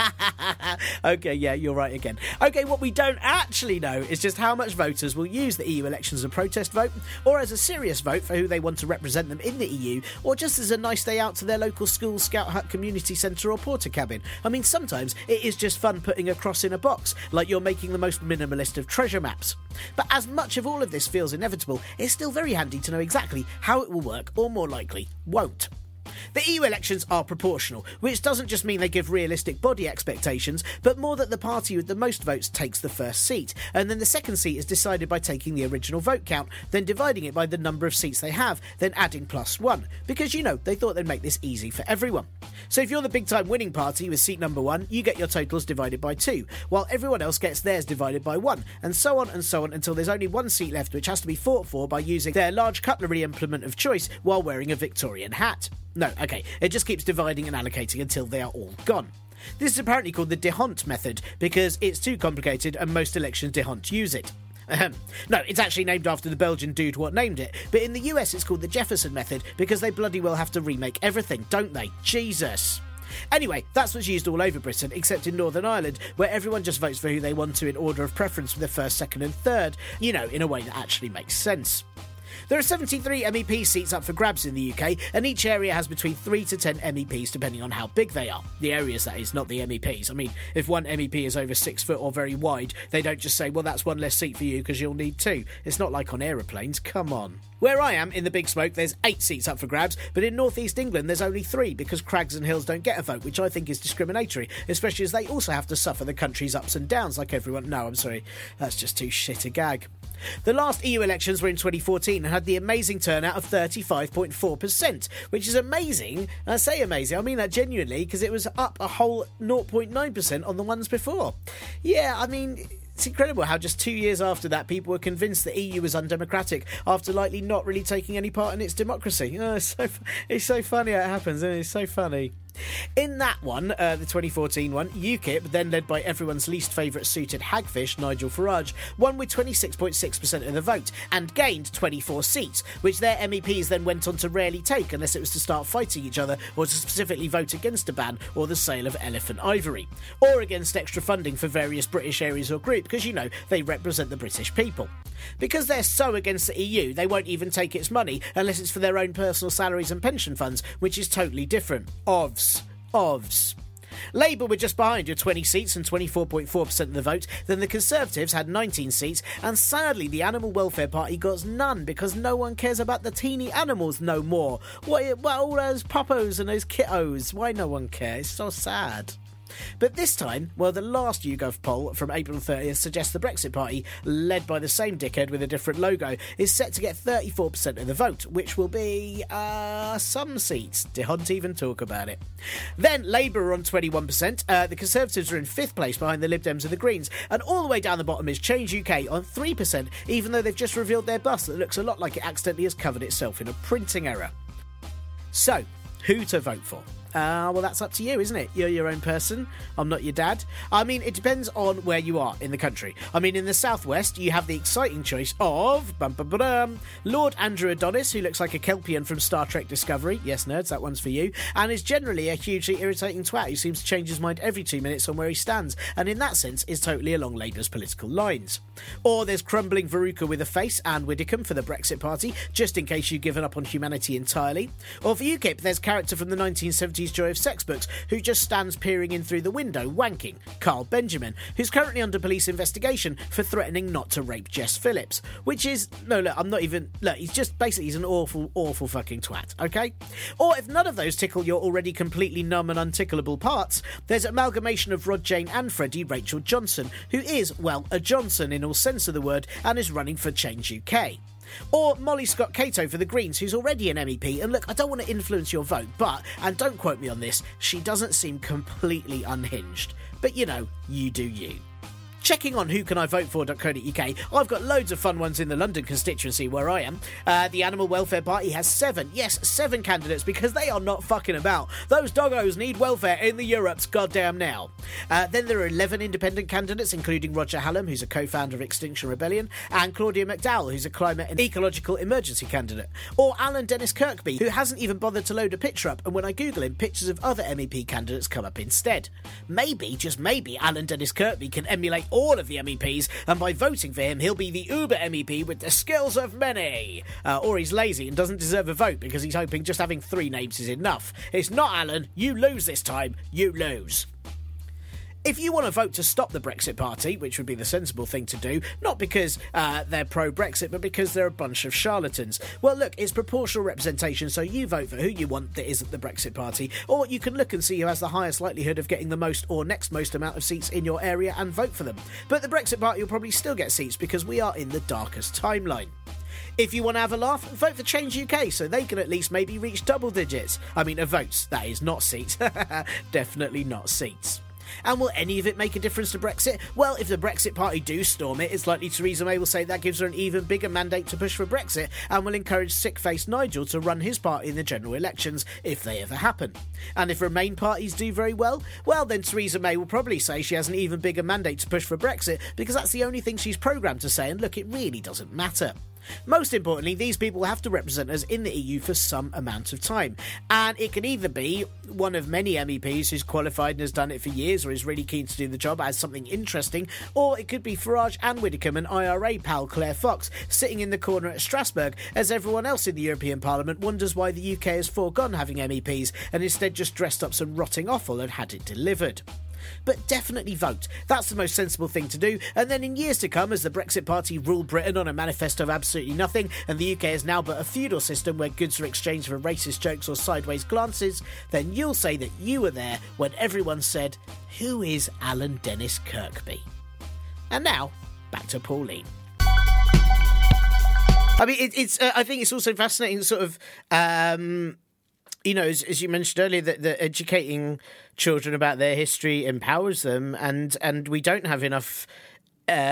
OK, yeah, you're right again. OK, what we don't actually know is just how much voters will use the EU elections as a protest vote, or as a serious vote for who they want to represent them in the EU, or just as a nice day out to their local school, scout hut, community centre or porter cabin. I mean, sometimes it is just fun putting a cross in a box, like you're making the most minimalist of treasure maps. But as much of all of this feels inevitable, it's still very handy to know exactly how it will work, or more likely, won't. The EU elections are proportional, which doesn't just mean they give realistic body expectations, but more that the party with the most votes takes the first seat, and then the second seat is decided by taking the original vote count, then dividing it by the number of seats they have, then adding +1, because, you know, they thought they'd make this easy for everyone. So if you're the big-time winning party with seat number 1, you get your totals divided by 2, while everyone else gets theirs divided by 1, and so on until there's only one seat left which has to be fought for by using their large cutlery implement of choice while wearing a Victorian hat. No, okay, it just keeps dividing and allocating until they are all gone. This is apparently called the D'Hondt method because it's too complicated and most elections D'Hondt use it. No, it's actually named after the Belgian dude what named it, but in the US it's called the Jefferson method because they bloody well have to remake everything, don't they? Jesus. Anyway, that's what's used all over Britain, except in Northern Ireland, where everyone just votes for who they want to in order of preference from the first, second and third, you know, in a way that actually makes sense. There are 73 MEP seats up for grabs in the UK, and each area has between 3 to 10 MEPs depending on how big they are. The areas, that is, not the MEPs. I mean, if one MEP is over 6 foot or very wide, they don't just say, well, that's one less seat for you because you'll need two. It's not like on aeroplanes, come on. Where I am, in the Big Smoke, there's 8 seats up for grabs, but in North East England there's only 3 because Crags and Hills don't get a vote, which I think is discriminatory, especially as they also have to suffer the country's ups and downs like everyone... No, I'm sorry, that's just too shit a gag. The last EU elections were in 2014 and had the amazing turnout of 35.4%, which is amazing. And I say amazing, I mean that genuinely, because it was up a whole 0.9% on the ones before. Yeah, I mean... It's incredible how just 2 years after that, people were convinced the EU was undemocratic after likely not really taking any part in its democracy. Oh, it's so funny how it happens, isn't it? It's so funny. In that one, the 2014 one, UKIP, then led by everyone's least favourite suited hagfish, Nigel Farage, won with 26.6% of the vote and gained 24 seats, which their MEPs then went on to rarely take unless it was to start fighting each other or to specifically vote against a ban or the sale of elephant ivory, or against extra funding for various British areas or groups, because, you know, they represent the British people. Because they're so against the EU, they won't even take its money unless it's for their own personal salaries and pension funds, which is totally different. Ovs. Labour were just behind with 20 seats and 24.4% of the vote, then the Conservatives had 19 seats, and sadly the Animal Welfare Party got none because no one cares about the teeny animals no more. What all those puppos and those kittos, why no one cares? It's so sad. But this time, well, the last YouGov poll from April 30th suggests the Brexit Party, led by the same dickhead with a different logo, is set to get 34% of the vote, which will be, some seats. Don't even talk about it. Then Labour are on 21%, the Conservatives are in 5th place behind the Lib Dems and the Greens, and all the way down the bottom is Change UK on 3%, even though they've just revealed their bus that looks a lot like it accidentally has covered itself in a printing error. So, who to vote for? Well, that's up to you, isn't it? You're your own person. I'm not your dad. I mean, it depends on where you are in the country. I mean, in the southwest, you have the exciting choice of Lord Andrew Adonis, who looks like a Kelpian from Star Trek Discovery. Yes, nerds, that one's for you. And is generally a hugely irritating twat who seems to change his mind every 2 minutes on where he stands, and in that sense is totally along Labour's political lines. Or there's crumbling Veruca with a face, Anne Widdecombe for the Brexit Party, just in case you've given up on humanity entirely. Or for UKIP, there's character from the 1970s Joy of Sex books, who just stands peering in through the window, wanking, Carl Benjamin, who's currently under police investigation for threatening not to rape Jess Phillips, which is, no, look, I'm not even, look, he's just, basically, he's an awful fucking twat, okay? Or if none of those tickle your already completely numb and untickleable parts, there's amalgamation of Rod, Jane and Freddie Rachel Johnson, who is, well, a Johnson in all sense of the word, and is running for Change UK. Or Molly Scott-Cato for the Greens, who's already an MEP, and look, I don't want to influence your vote, but, and don't quote me on this, she doesn't seem completely unhinged. But, you know, you do you. Checking on whocanivotefor.co.uk, I've got loads of fun ones in the London constituency where I am. The Animal Welfare Party has 7 candidates because they are not fucking about. Those doggos need welfare in the Europe's goddamn now. Then there are 11 independent candidates, including Roger Hallam, who's a co-founder of Extinction Rebellion, and Claudia McDowell, who's a climate and ecological emergency candidate. Or Alan Dennis Kirkby, who hasn't even bothered to load a picture up, and when I Google him, pictures of other MEP candidates come up instead. Maybe, just maybe, Alan Dennis Kirkby can emulate all of the MEPs, and by voting for him he'll be the uber MEP with the skills of many. Or he's lazy and doesn't deserve a vote because he's hoping just having 3 names is enough. It's not Alan, you lose this time, you lose. If you want to vote to stop the Brexit Party, which would be the sensible thing to do, not because they're pro-Brexit, but because they're a bunch of charlatans, well, look, it's proportional representation, so you vote for who you want that isn't the Brexit Party, or you can look and see who has the highest likelihood of getting the most or next most amount of seats in your area and vote for them. But the Brexit Party will probably still get seats because we are in the darkest timeline. If you want to have a laugh, vote for Change UK so they can at least maybe reach double digits. I mean, of votes, that is, not seats. Definitely not seats. And will any of it make a difference to Brexit? Well, if the Brexit Party do storm it, it's likely Theresa May will say that gives her an even bigger mandate to push for Brexit and will encourage sick-faced Nigel to run his party in the general elections, if they ever happen. And if Remain parties do very well, well, then Theresa May will probably say she has an even bigger mandate to push for Brexit because that's the only thing she's programmed to say, and look, it really doesn't matter. Most importantly, these people have to represent us in the EU for some amount of time, and it can either be one of many MEPs who's qualified and has done it for years or is really keen to do the job as something interesting, or it could be Farage and Widdicombe and IRA pal Claire Fox sitting in the corner at Strasbourg as everyone else in the European Parliament wonders why the UK has foregone having MEPs and instead just dressed up some rotting offal and had it delivered. But definitely vote. That's the most sensible thing to do, and then in years to come, as the Brexit Party ruled Britain on a manifesto of absolutely nothing and the UK is now but a feudal system where goods are exchanged for racist jokes or sideways glances, then you'll say that you were there when everyone said, "Who is Alan Dennis Kirkby?" And now, back to Pauline. I mean, I think it's also fascinating, sort of, you know, as you mentioned earlier, that educating children about their history empowers them, and we don't have enough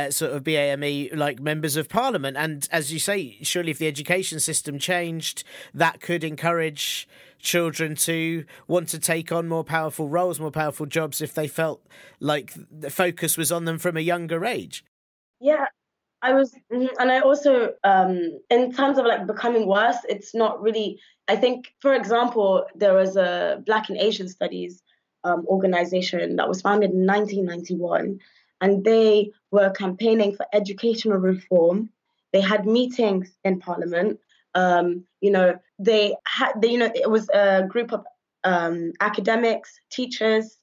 sort of BAME like members of Parliament. And as you say, surely if the education system changed, that could encourage children to want to take on more powerful roles, more powerful jobs, if they felt like the focus was on them from a younger age. Yeah. I also, in terms of like becoming worse, it's not really, I think, for example, there was a Black and Asian Studies organization that was founded in 1991, and they were campaigning for educational reform. They had meetings in Parliament. It was a group of academics, teachers,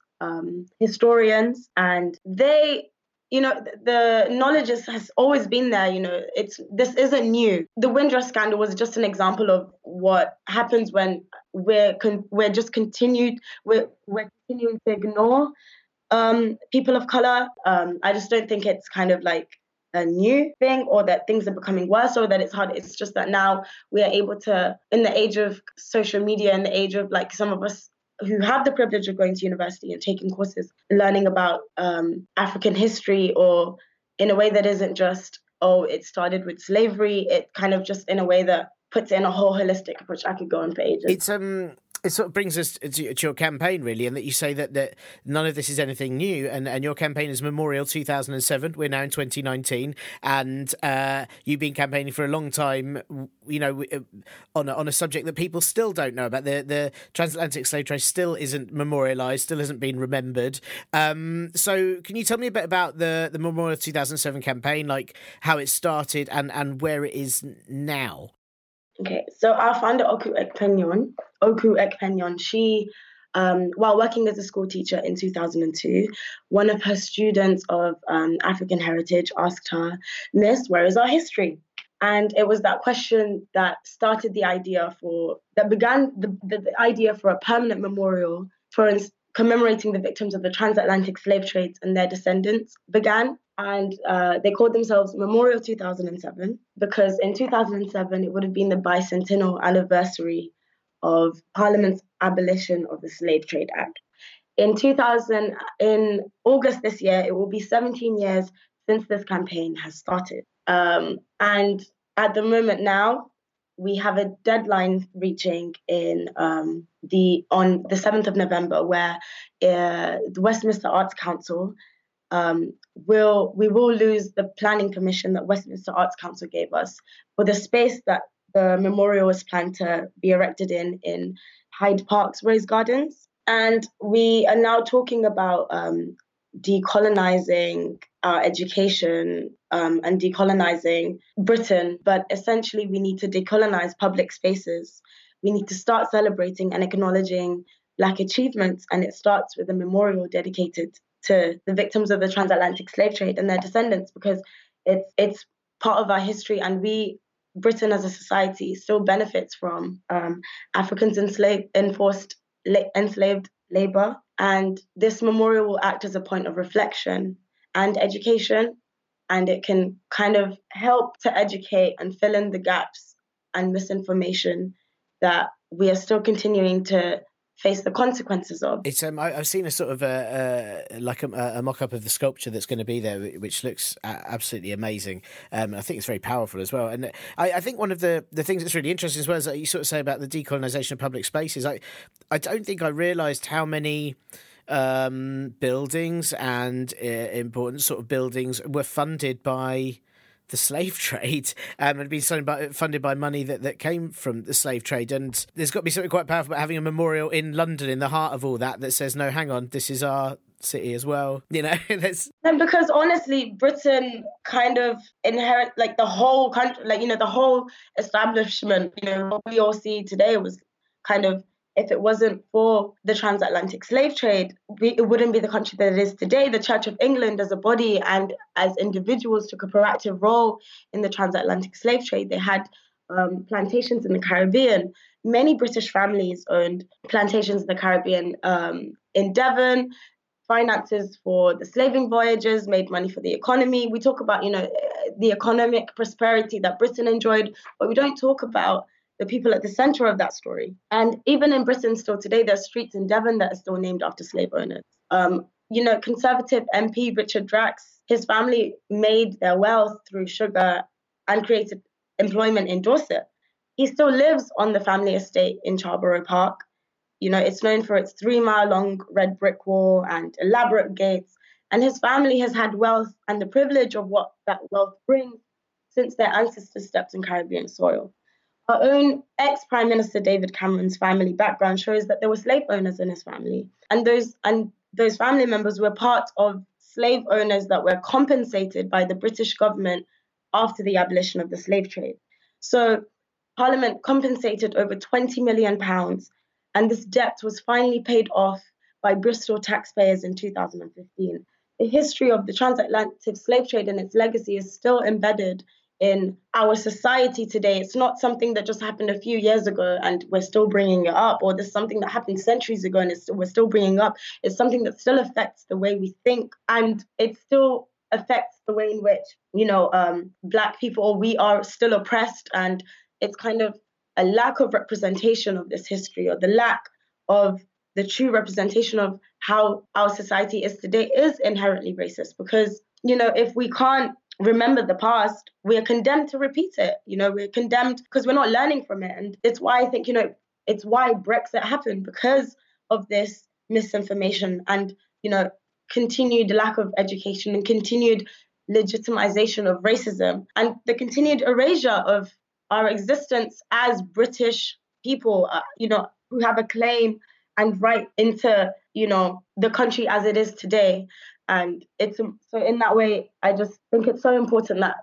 historians, and they... You know, the knowledge has always been there. You know, this isn't new. The Windrush scandal was just an example of what happens when we're continuing to ignore people of color. I just don't think it's kind of like a new thing, or that things are becoming worse, or that it's hard. It's just that now we are able to, in the age of social media, in the age of like some of us who have the privilege of going to university and taking courses, learning about African history, or in a way that isn't just, oh, it started with slavery. It kind of just in a way that puts in a whole holistic approach. I could go on for ages. It sort of brings us to your campaign, really, and that you say that none of this is anything new, and your campaign is Memorial 2007. We're now in 2019, and you've been campaigning for a long time, you know, on a subject that people still don't know about. The transatlantic slave trade still isn't memorialised, still hasn't been remembered. So can you tell me a bit about the Memorial 2007 campaign, like how it started and where it is now? Okay, so our founder, Oku Ekpenyon, she, while working as a school teacher in 2002, one of her students of African heritage asked her, "Miss, where is our history?" And it was that question that started the idea that began the idea for a permanent memorial for commemorating the victims of the transatlantic slave trades and their descendants began. And they called themselves Memorial 2007 because in 2007, it would have been the bicentennial anniversary of Parliament's abolition of the Slave Trade Act. In August this year, it will be 17 years since this campaign has started. And at the moment now, we have a deadline reaching in on the 7th of November, where the Westminster Arts Council we will lose the planning permission that Westminster Arts Council gave us for the space that the memorial was planned to be erected in Hyde Park's Rose Gardens. And we are now talking about decolonizing our education and decolonizing Britain. But essentially, we need to decolonize public spaces. We need to start celebrating and acknowledging Black achievements. And it starts with a memorial dedicated to the victims of the transatlantic slave trade and their descendants, because it's part of our history, and Britain as a society still benefits from Africans enslaved labor. And this memorial will act as a point of reflection and education, and it can kind of help to educate and fill in the gaps and misinformation that we are still continuing to face the consequences of. It's I've seen a sort of a mock-up of the sculpture that's going to be there, which looks absolutely amazing. I think it's very powerful as well. And I think one of the things that's really interesting as well is that you sort of say about the decolonisation of public spaces. I don't think I realised how many buildings and important sort of buildings were funded by the slave trade and being funded by money that came from the slave trade. And there's got to be something quite powerful about having a memorial in London in the heart of all that says, no, hang on, this is our city as well, you know. And because honestly, Britain kind of inherent, like the whole country, like, you know, the whole establishment, you know, what we all see today was kind of, if it wasn't for the transatlantic slave trade, it wouldn't be the country that it is today. The Church of England as a body and as individuals took a proactive role in the transatlantic slave trade. They had plantations in the Caribbean. Many British families owned plantations in the Caribbean, in Devon, finances for the slaving voyages, made money for the economy. We talk about, you know, the economic prosperity that Britain enjoyed, but we don't talk about the people at the centre of that story. And even in Britain still today, there are streets in Devon that are still named after slave owners. You know, Conservative MP Richard Drax, his family made their wealth through sugar and created employment in Dorset. He still lives on the family estate in Charborough Park. You know, it's known for its 3-mile-long red brick wall and elaborate gates. And his family has had wealth and the privilege of what that wealth brings since their ancestors stepped in Caribbean soil. Our own ex-Prime Minister David Cameron's family background shows that there were slave owners in his family. And those family members were part of slave owners that were compensated by the British government after the abolition of the slave trade. So Parliament compensated over £20 million, and this debt was finally paid off by Bristol taxpayers in 2015. The history of the transatlantic slave trade and its legacy is still embedded in our society today. It's not something that just happened a few years ago and we're still bringing it up, or there's something that happened centuries ago and we're still bringing up. It's something that still affects the way we think, and it still affects the way in which, you know, Black people, we are still oppressed, and it's kind of a lack of representation of this history, or the lack of the true representation of how our society is today is inherently racist, because, you know, if we can't remember the past, we are condemned to repeat it. You know, we're condemned because we're not learning from it. And it's why I think, you know, it's why Brexit happened, because of this misinformation and, you know, continued lack of education and continued legitimization of racism and the continued erasure of our existence as British people, you know, who have a claim and right into, you know, the country as it is today. And it's so in that way, I just think it's so important that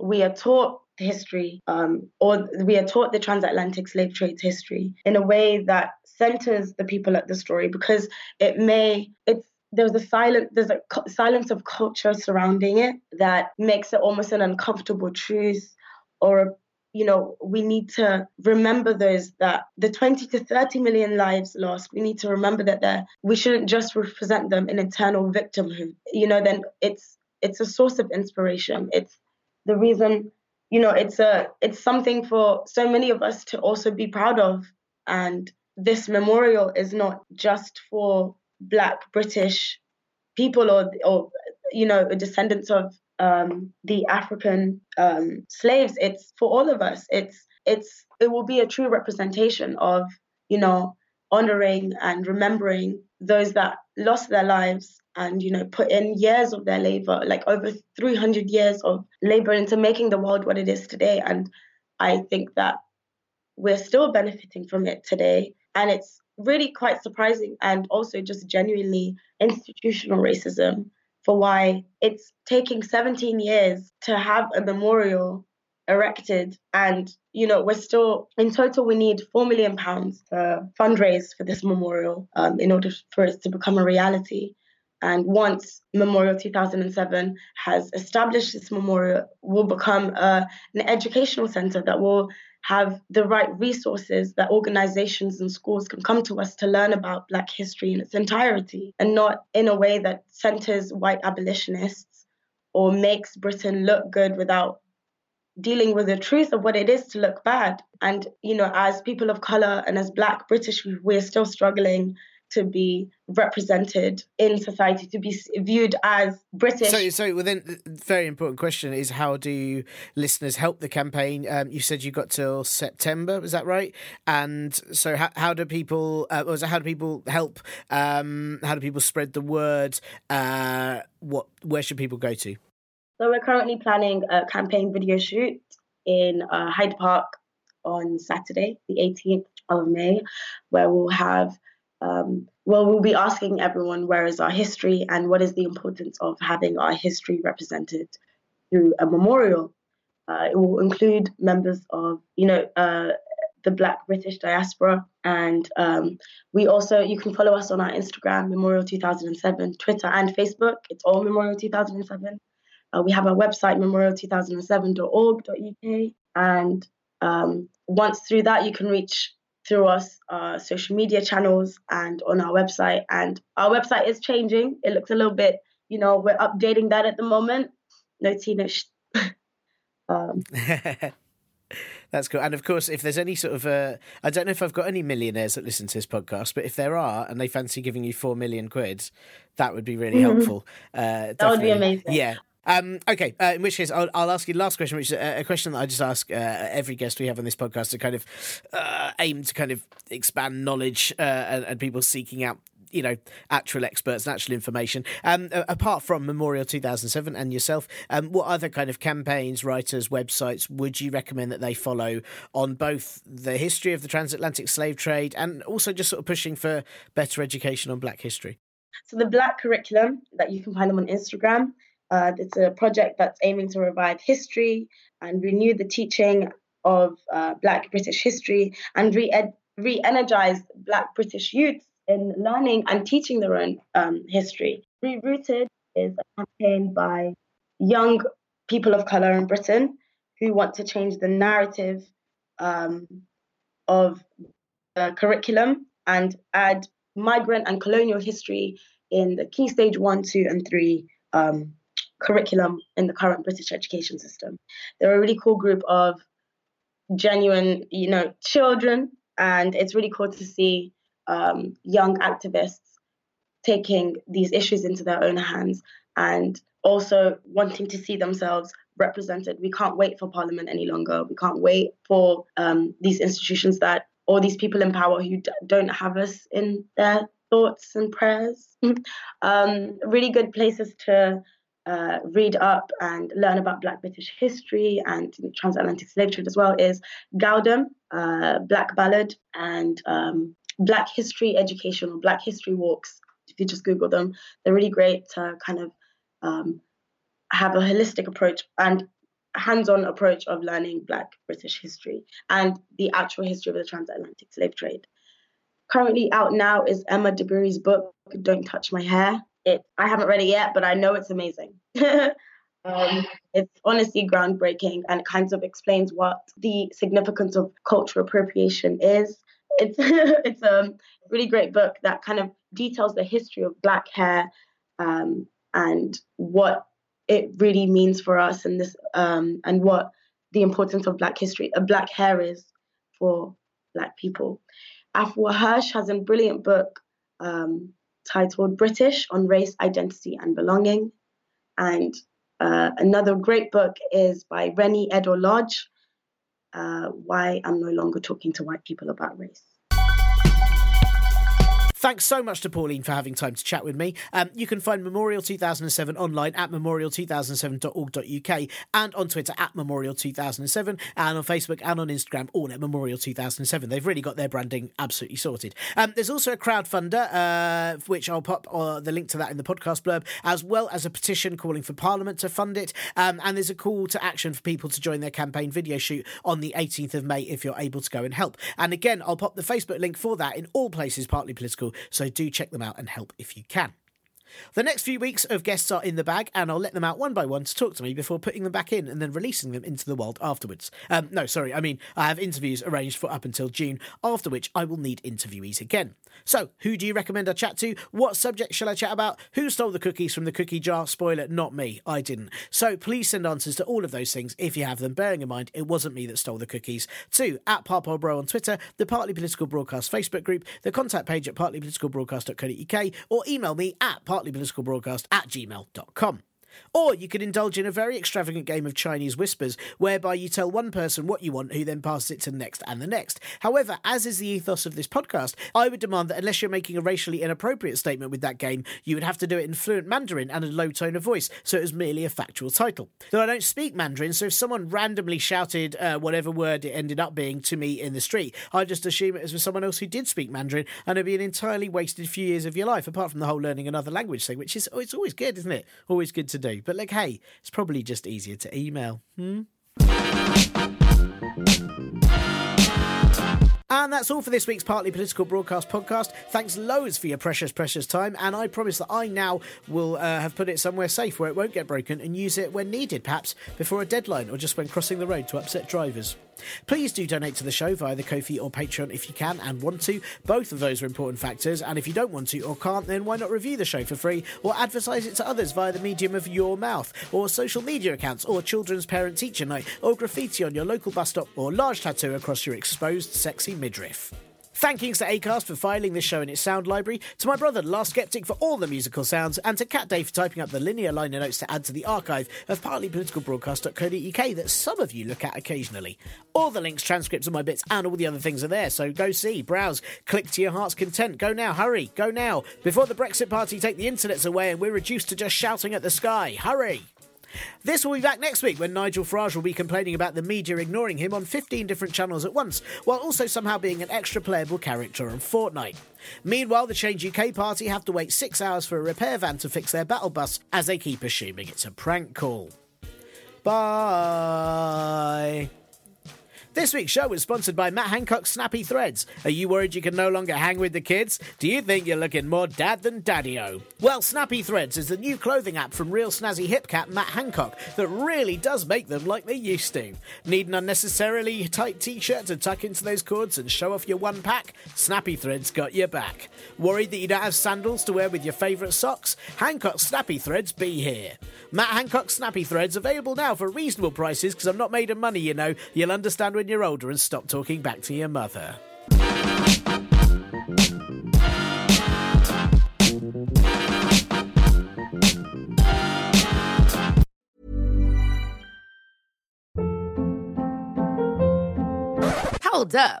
we are taught history, or we are taught the transatlantic slave trade's history in a way that centers the people at the story, because there's a silence of culture surrounding it that makes it almost an uncomfortable truth, or, you know, we need to remember those, that the 20 to 30 million lives lost, we need to remember that we shouldn't just represent them in eternal victimhood. You know, then it's a source of inspiration. It's the reason, you know, it's something for so many of us to also be proud of. And this memorial is not just for Black British people or you know, descendants of the African slaves. It's for all of us. It will be a true representation of, you know, honoring and remembering those that lost their lives and, you know, put in years of their labor, like over 300 years of labor into making the world what it is today. And I think that we're still benefiting from it today. And it's really quite surprising, and also just genuinely institutional racism, for why it's taking 17 years to have a memorial erected. And, you know, we're still, in total, we need £4 million to fundraise for this memorial in order for it to become a reality. And once Memorial 2007 has established this memorial, will become an educational centre that will have the right resources that organisations and schools can come to us to learn about Black history in its entirety, and not in a way that centres white abolitionists or makes Britain look good without dealing with the truth of what it is to look bad. And, you know, as people of colour and as Black British, we're still struggling to be represented in society, to be viewed as British. So well, then the very important question is, how do listeners help the campaign? You said you got till September, was that right? And so how do people help? How do people spread the word? Where should people go to? So we're currently planning a campaign video shoot in Hyde Park on Saturday, the 18th of May, where we'll have, we'll be asking everyone, where is our history and what is the importance of having our history represented through a memorial? It will include members of, the Black British diaspora. And we also, you can follow us on our Instagram, Memorial 2007, Twitter and Facebook. It's all Memorial 2007. We have our website, memorial2007.org.uk. And once through that, you can reach through us, social media channels and on our website. And our website is changing. It looks a little bit, we're updating that at the moment. No teenish. That's cool. And of course, if there's any sort of I don't know if I've got any millionaires that listen to this podcast, but if there are and they fancy giving you 4 million quid, that would be really helpful. That would be amazing. Yeah. Okay. In which case, I'll ask you the last question, which is a question that I just ask every guest we have on this podcast to kind of aim to kind of expand knowledge and people seeking out, actual experts and actual information. Apart from Memorial 2007 and yourself, what other kind of campaigns, writers, websites would you recommend that they follow on both the history of the transatlantic slave trade and also just sort of pushing for better education on Black history? So the Black Curriculum, that you can find them on Instagram. It's a project that's aiming to revive history and renew the teaching of Black British history and re-energise Black British youths in learning and teaching their own history. Rerooted is a campaign by young people of colour in Britain who want to change the narrative of the curriculum and add migrant and colonial history in the Key Stage 1, 2 and 3 curriculum in the current British education system. They're a really cool group of genuine, children, and it's really cool to see young activists taking these issues into their own hands and also wanting to see themselves represented. We can't wait for Parliament any longer. We can't wait for these institutions that, or these people in power who don't have us in their thoughts and prayers. Really good places to read up and learn about Black British history and transatlantic slave trade as well is Gowdom, Black Ballad, and Black History Education or Black History Walks. If you just Google them, they're really great to kind of have a holistic approach and hands-on approach of learning Black British history and the actual history of the transatlantic slave trade. Currently out now is Emma Deburi's book, Don't Touch My Hair. I haven't read it yet, but I know it's amazing. It's honestly groundbreaking and it kind of explains what the significance of cultural appropriation is. It's a really great book that kind of details the history of Black hair and what it really means for us and this and what the importance of Black history, Black hair is for Black people. Afua Hirsch has a brilliant book titled British on Race, Identity and Belonging. And another great book is by Rennie Edor Lodge, Why I'm No Longer Talking to White People About Race. Thanks so much to Pauline for having time to chat with me. You can find Memorial 2007 online at memorial2007.org.uk and on Twitter at Memorial 2007 and on Facebook and on Instagram all at Memorial 2007. They've really got their branding absolutely sorted. There's also a crowdfunder, which I'll pop the link to that in the podcast blurb, as well as a petition calling for Parliament to fund it. And there's a call to action for people to join their campaign video shoot on the 18th of May if you're able to go and help. And again, I'll pop the Facebook link for that in all places, Partly Political. So do check them out and help if you can. The next few weeks of guests are in the bag and I'll let them out one by one to talk to me before putting them back in and then releasing them into the world afterwards. I have interviews arranged for up until June, after which I will need interviewees again. So, who do you recommend I chat to? What subject shall I chat about? Who stole the cookies from the cookie jar? Spoiler, not me. I didn't. So, please send answers to all of those things if you have them, bearing in mind it wasn't me that stole the cookies. To at Parpolbro on Twitter, the Partly Political Broadcast Facebook group, the contact page at partlypoliticalbroadcast.co.uk or email me at partlypoliticalbroadcast@gmail.com. Or you could indulge in a very extravagant game of Chinese whispers, whereby you tell one person what you want, who then passes it to the next and the next. However, as is the ethos of this podcast, I would demand that unless you're making a racially inappropriate statement with that game, you would have to do it in fluent Mandarin and a low tone of voice, so it was merely a factual title. Though I don't speak Mandarin, so if someone randomly shouted whatever word it ended up being to me in the street, I'd just assume it was for someone else who did speak Mandarin, and it'd be an entirely wasted few years of your life, apart from the whole learning another language thing, which is it's always good, isn't it? Always good to do. But, like, hey, it's probably just easier to email. And that's all for this week's Partly Political Broadcast podcast. Thanks loads for your precious, precious time. And I promise that I now will have put it somewhere safe where it won't get broken and use it when needed, perhaps before a deadline or just when crossing the road to upset drivers. Please do donate to the show via the Ko-fi or Patreon if you can and want to. Both of those are important factors, and if you don't want to or can't, then why not review the show for free or advertise it to others via the medium of your mouth or social media accounts or children's parent-teacher night or graffiti on your local bus stop or large tattoo across your exposed sexy midriff. Thankings to Acast for filing this show in its sound library, to my brother, Last Skeptic, for all the musical sounds, and to Cat Day for typing up the linear liner notes to add to the archive of partlypoliticalbroadcast.co.uk that some of you look at occasionally. All the links, transcripts of my bits and all the other things are there, so go see, browse, click to your heart's content. Go now, hurry, go now, before the Brexit Party take the internets away and we're reduced to just shouting at the sky. Hurry! This will be back next week when Nigel Farage will be complaining about the media ignoring him on 15 different channels at once, while also somehow being an extra playable character on Fortnite. Meanwhile, the Change UK party have to wait 6 hours for a repair van to fix their battle bus, as they keep assuming it's a prank call. Bye. This week's show was sponsored by Matt Hancock's Snappy Threads. Are you worried you can no longer hang with the kids? Do you think you're looking more dad than daddy-o? Well, Snappy Threads is the new clothing app from real snazzy hip cat Matt Hancock that really does make them like they used to. Need an unnecessarily tight t-shirt to tuck into those cords and show off your one pack? Snappy Threads got your back. Worried that you don't have sandals to wear with your favourite socks? Hancock's Snappy Threads be here. Matt Hancock's Snappy Threads available now for reasonable prices, because I'm not made of money, you know. You'll understand when you're older and stop talking back to your mother. Hold up.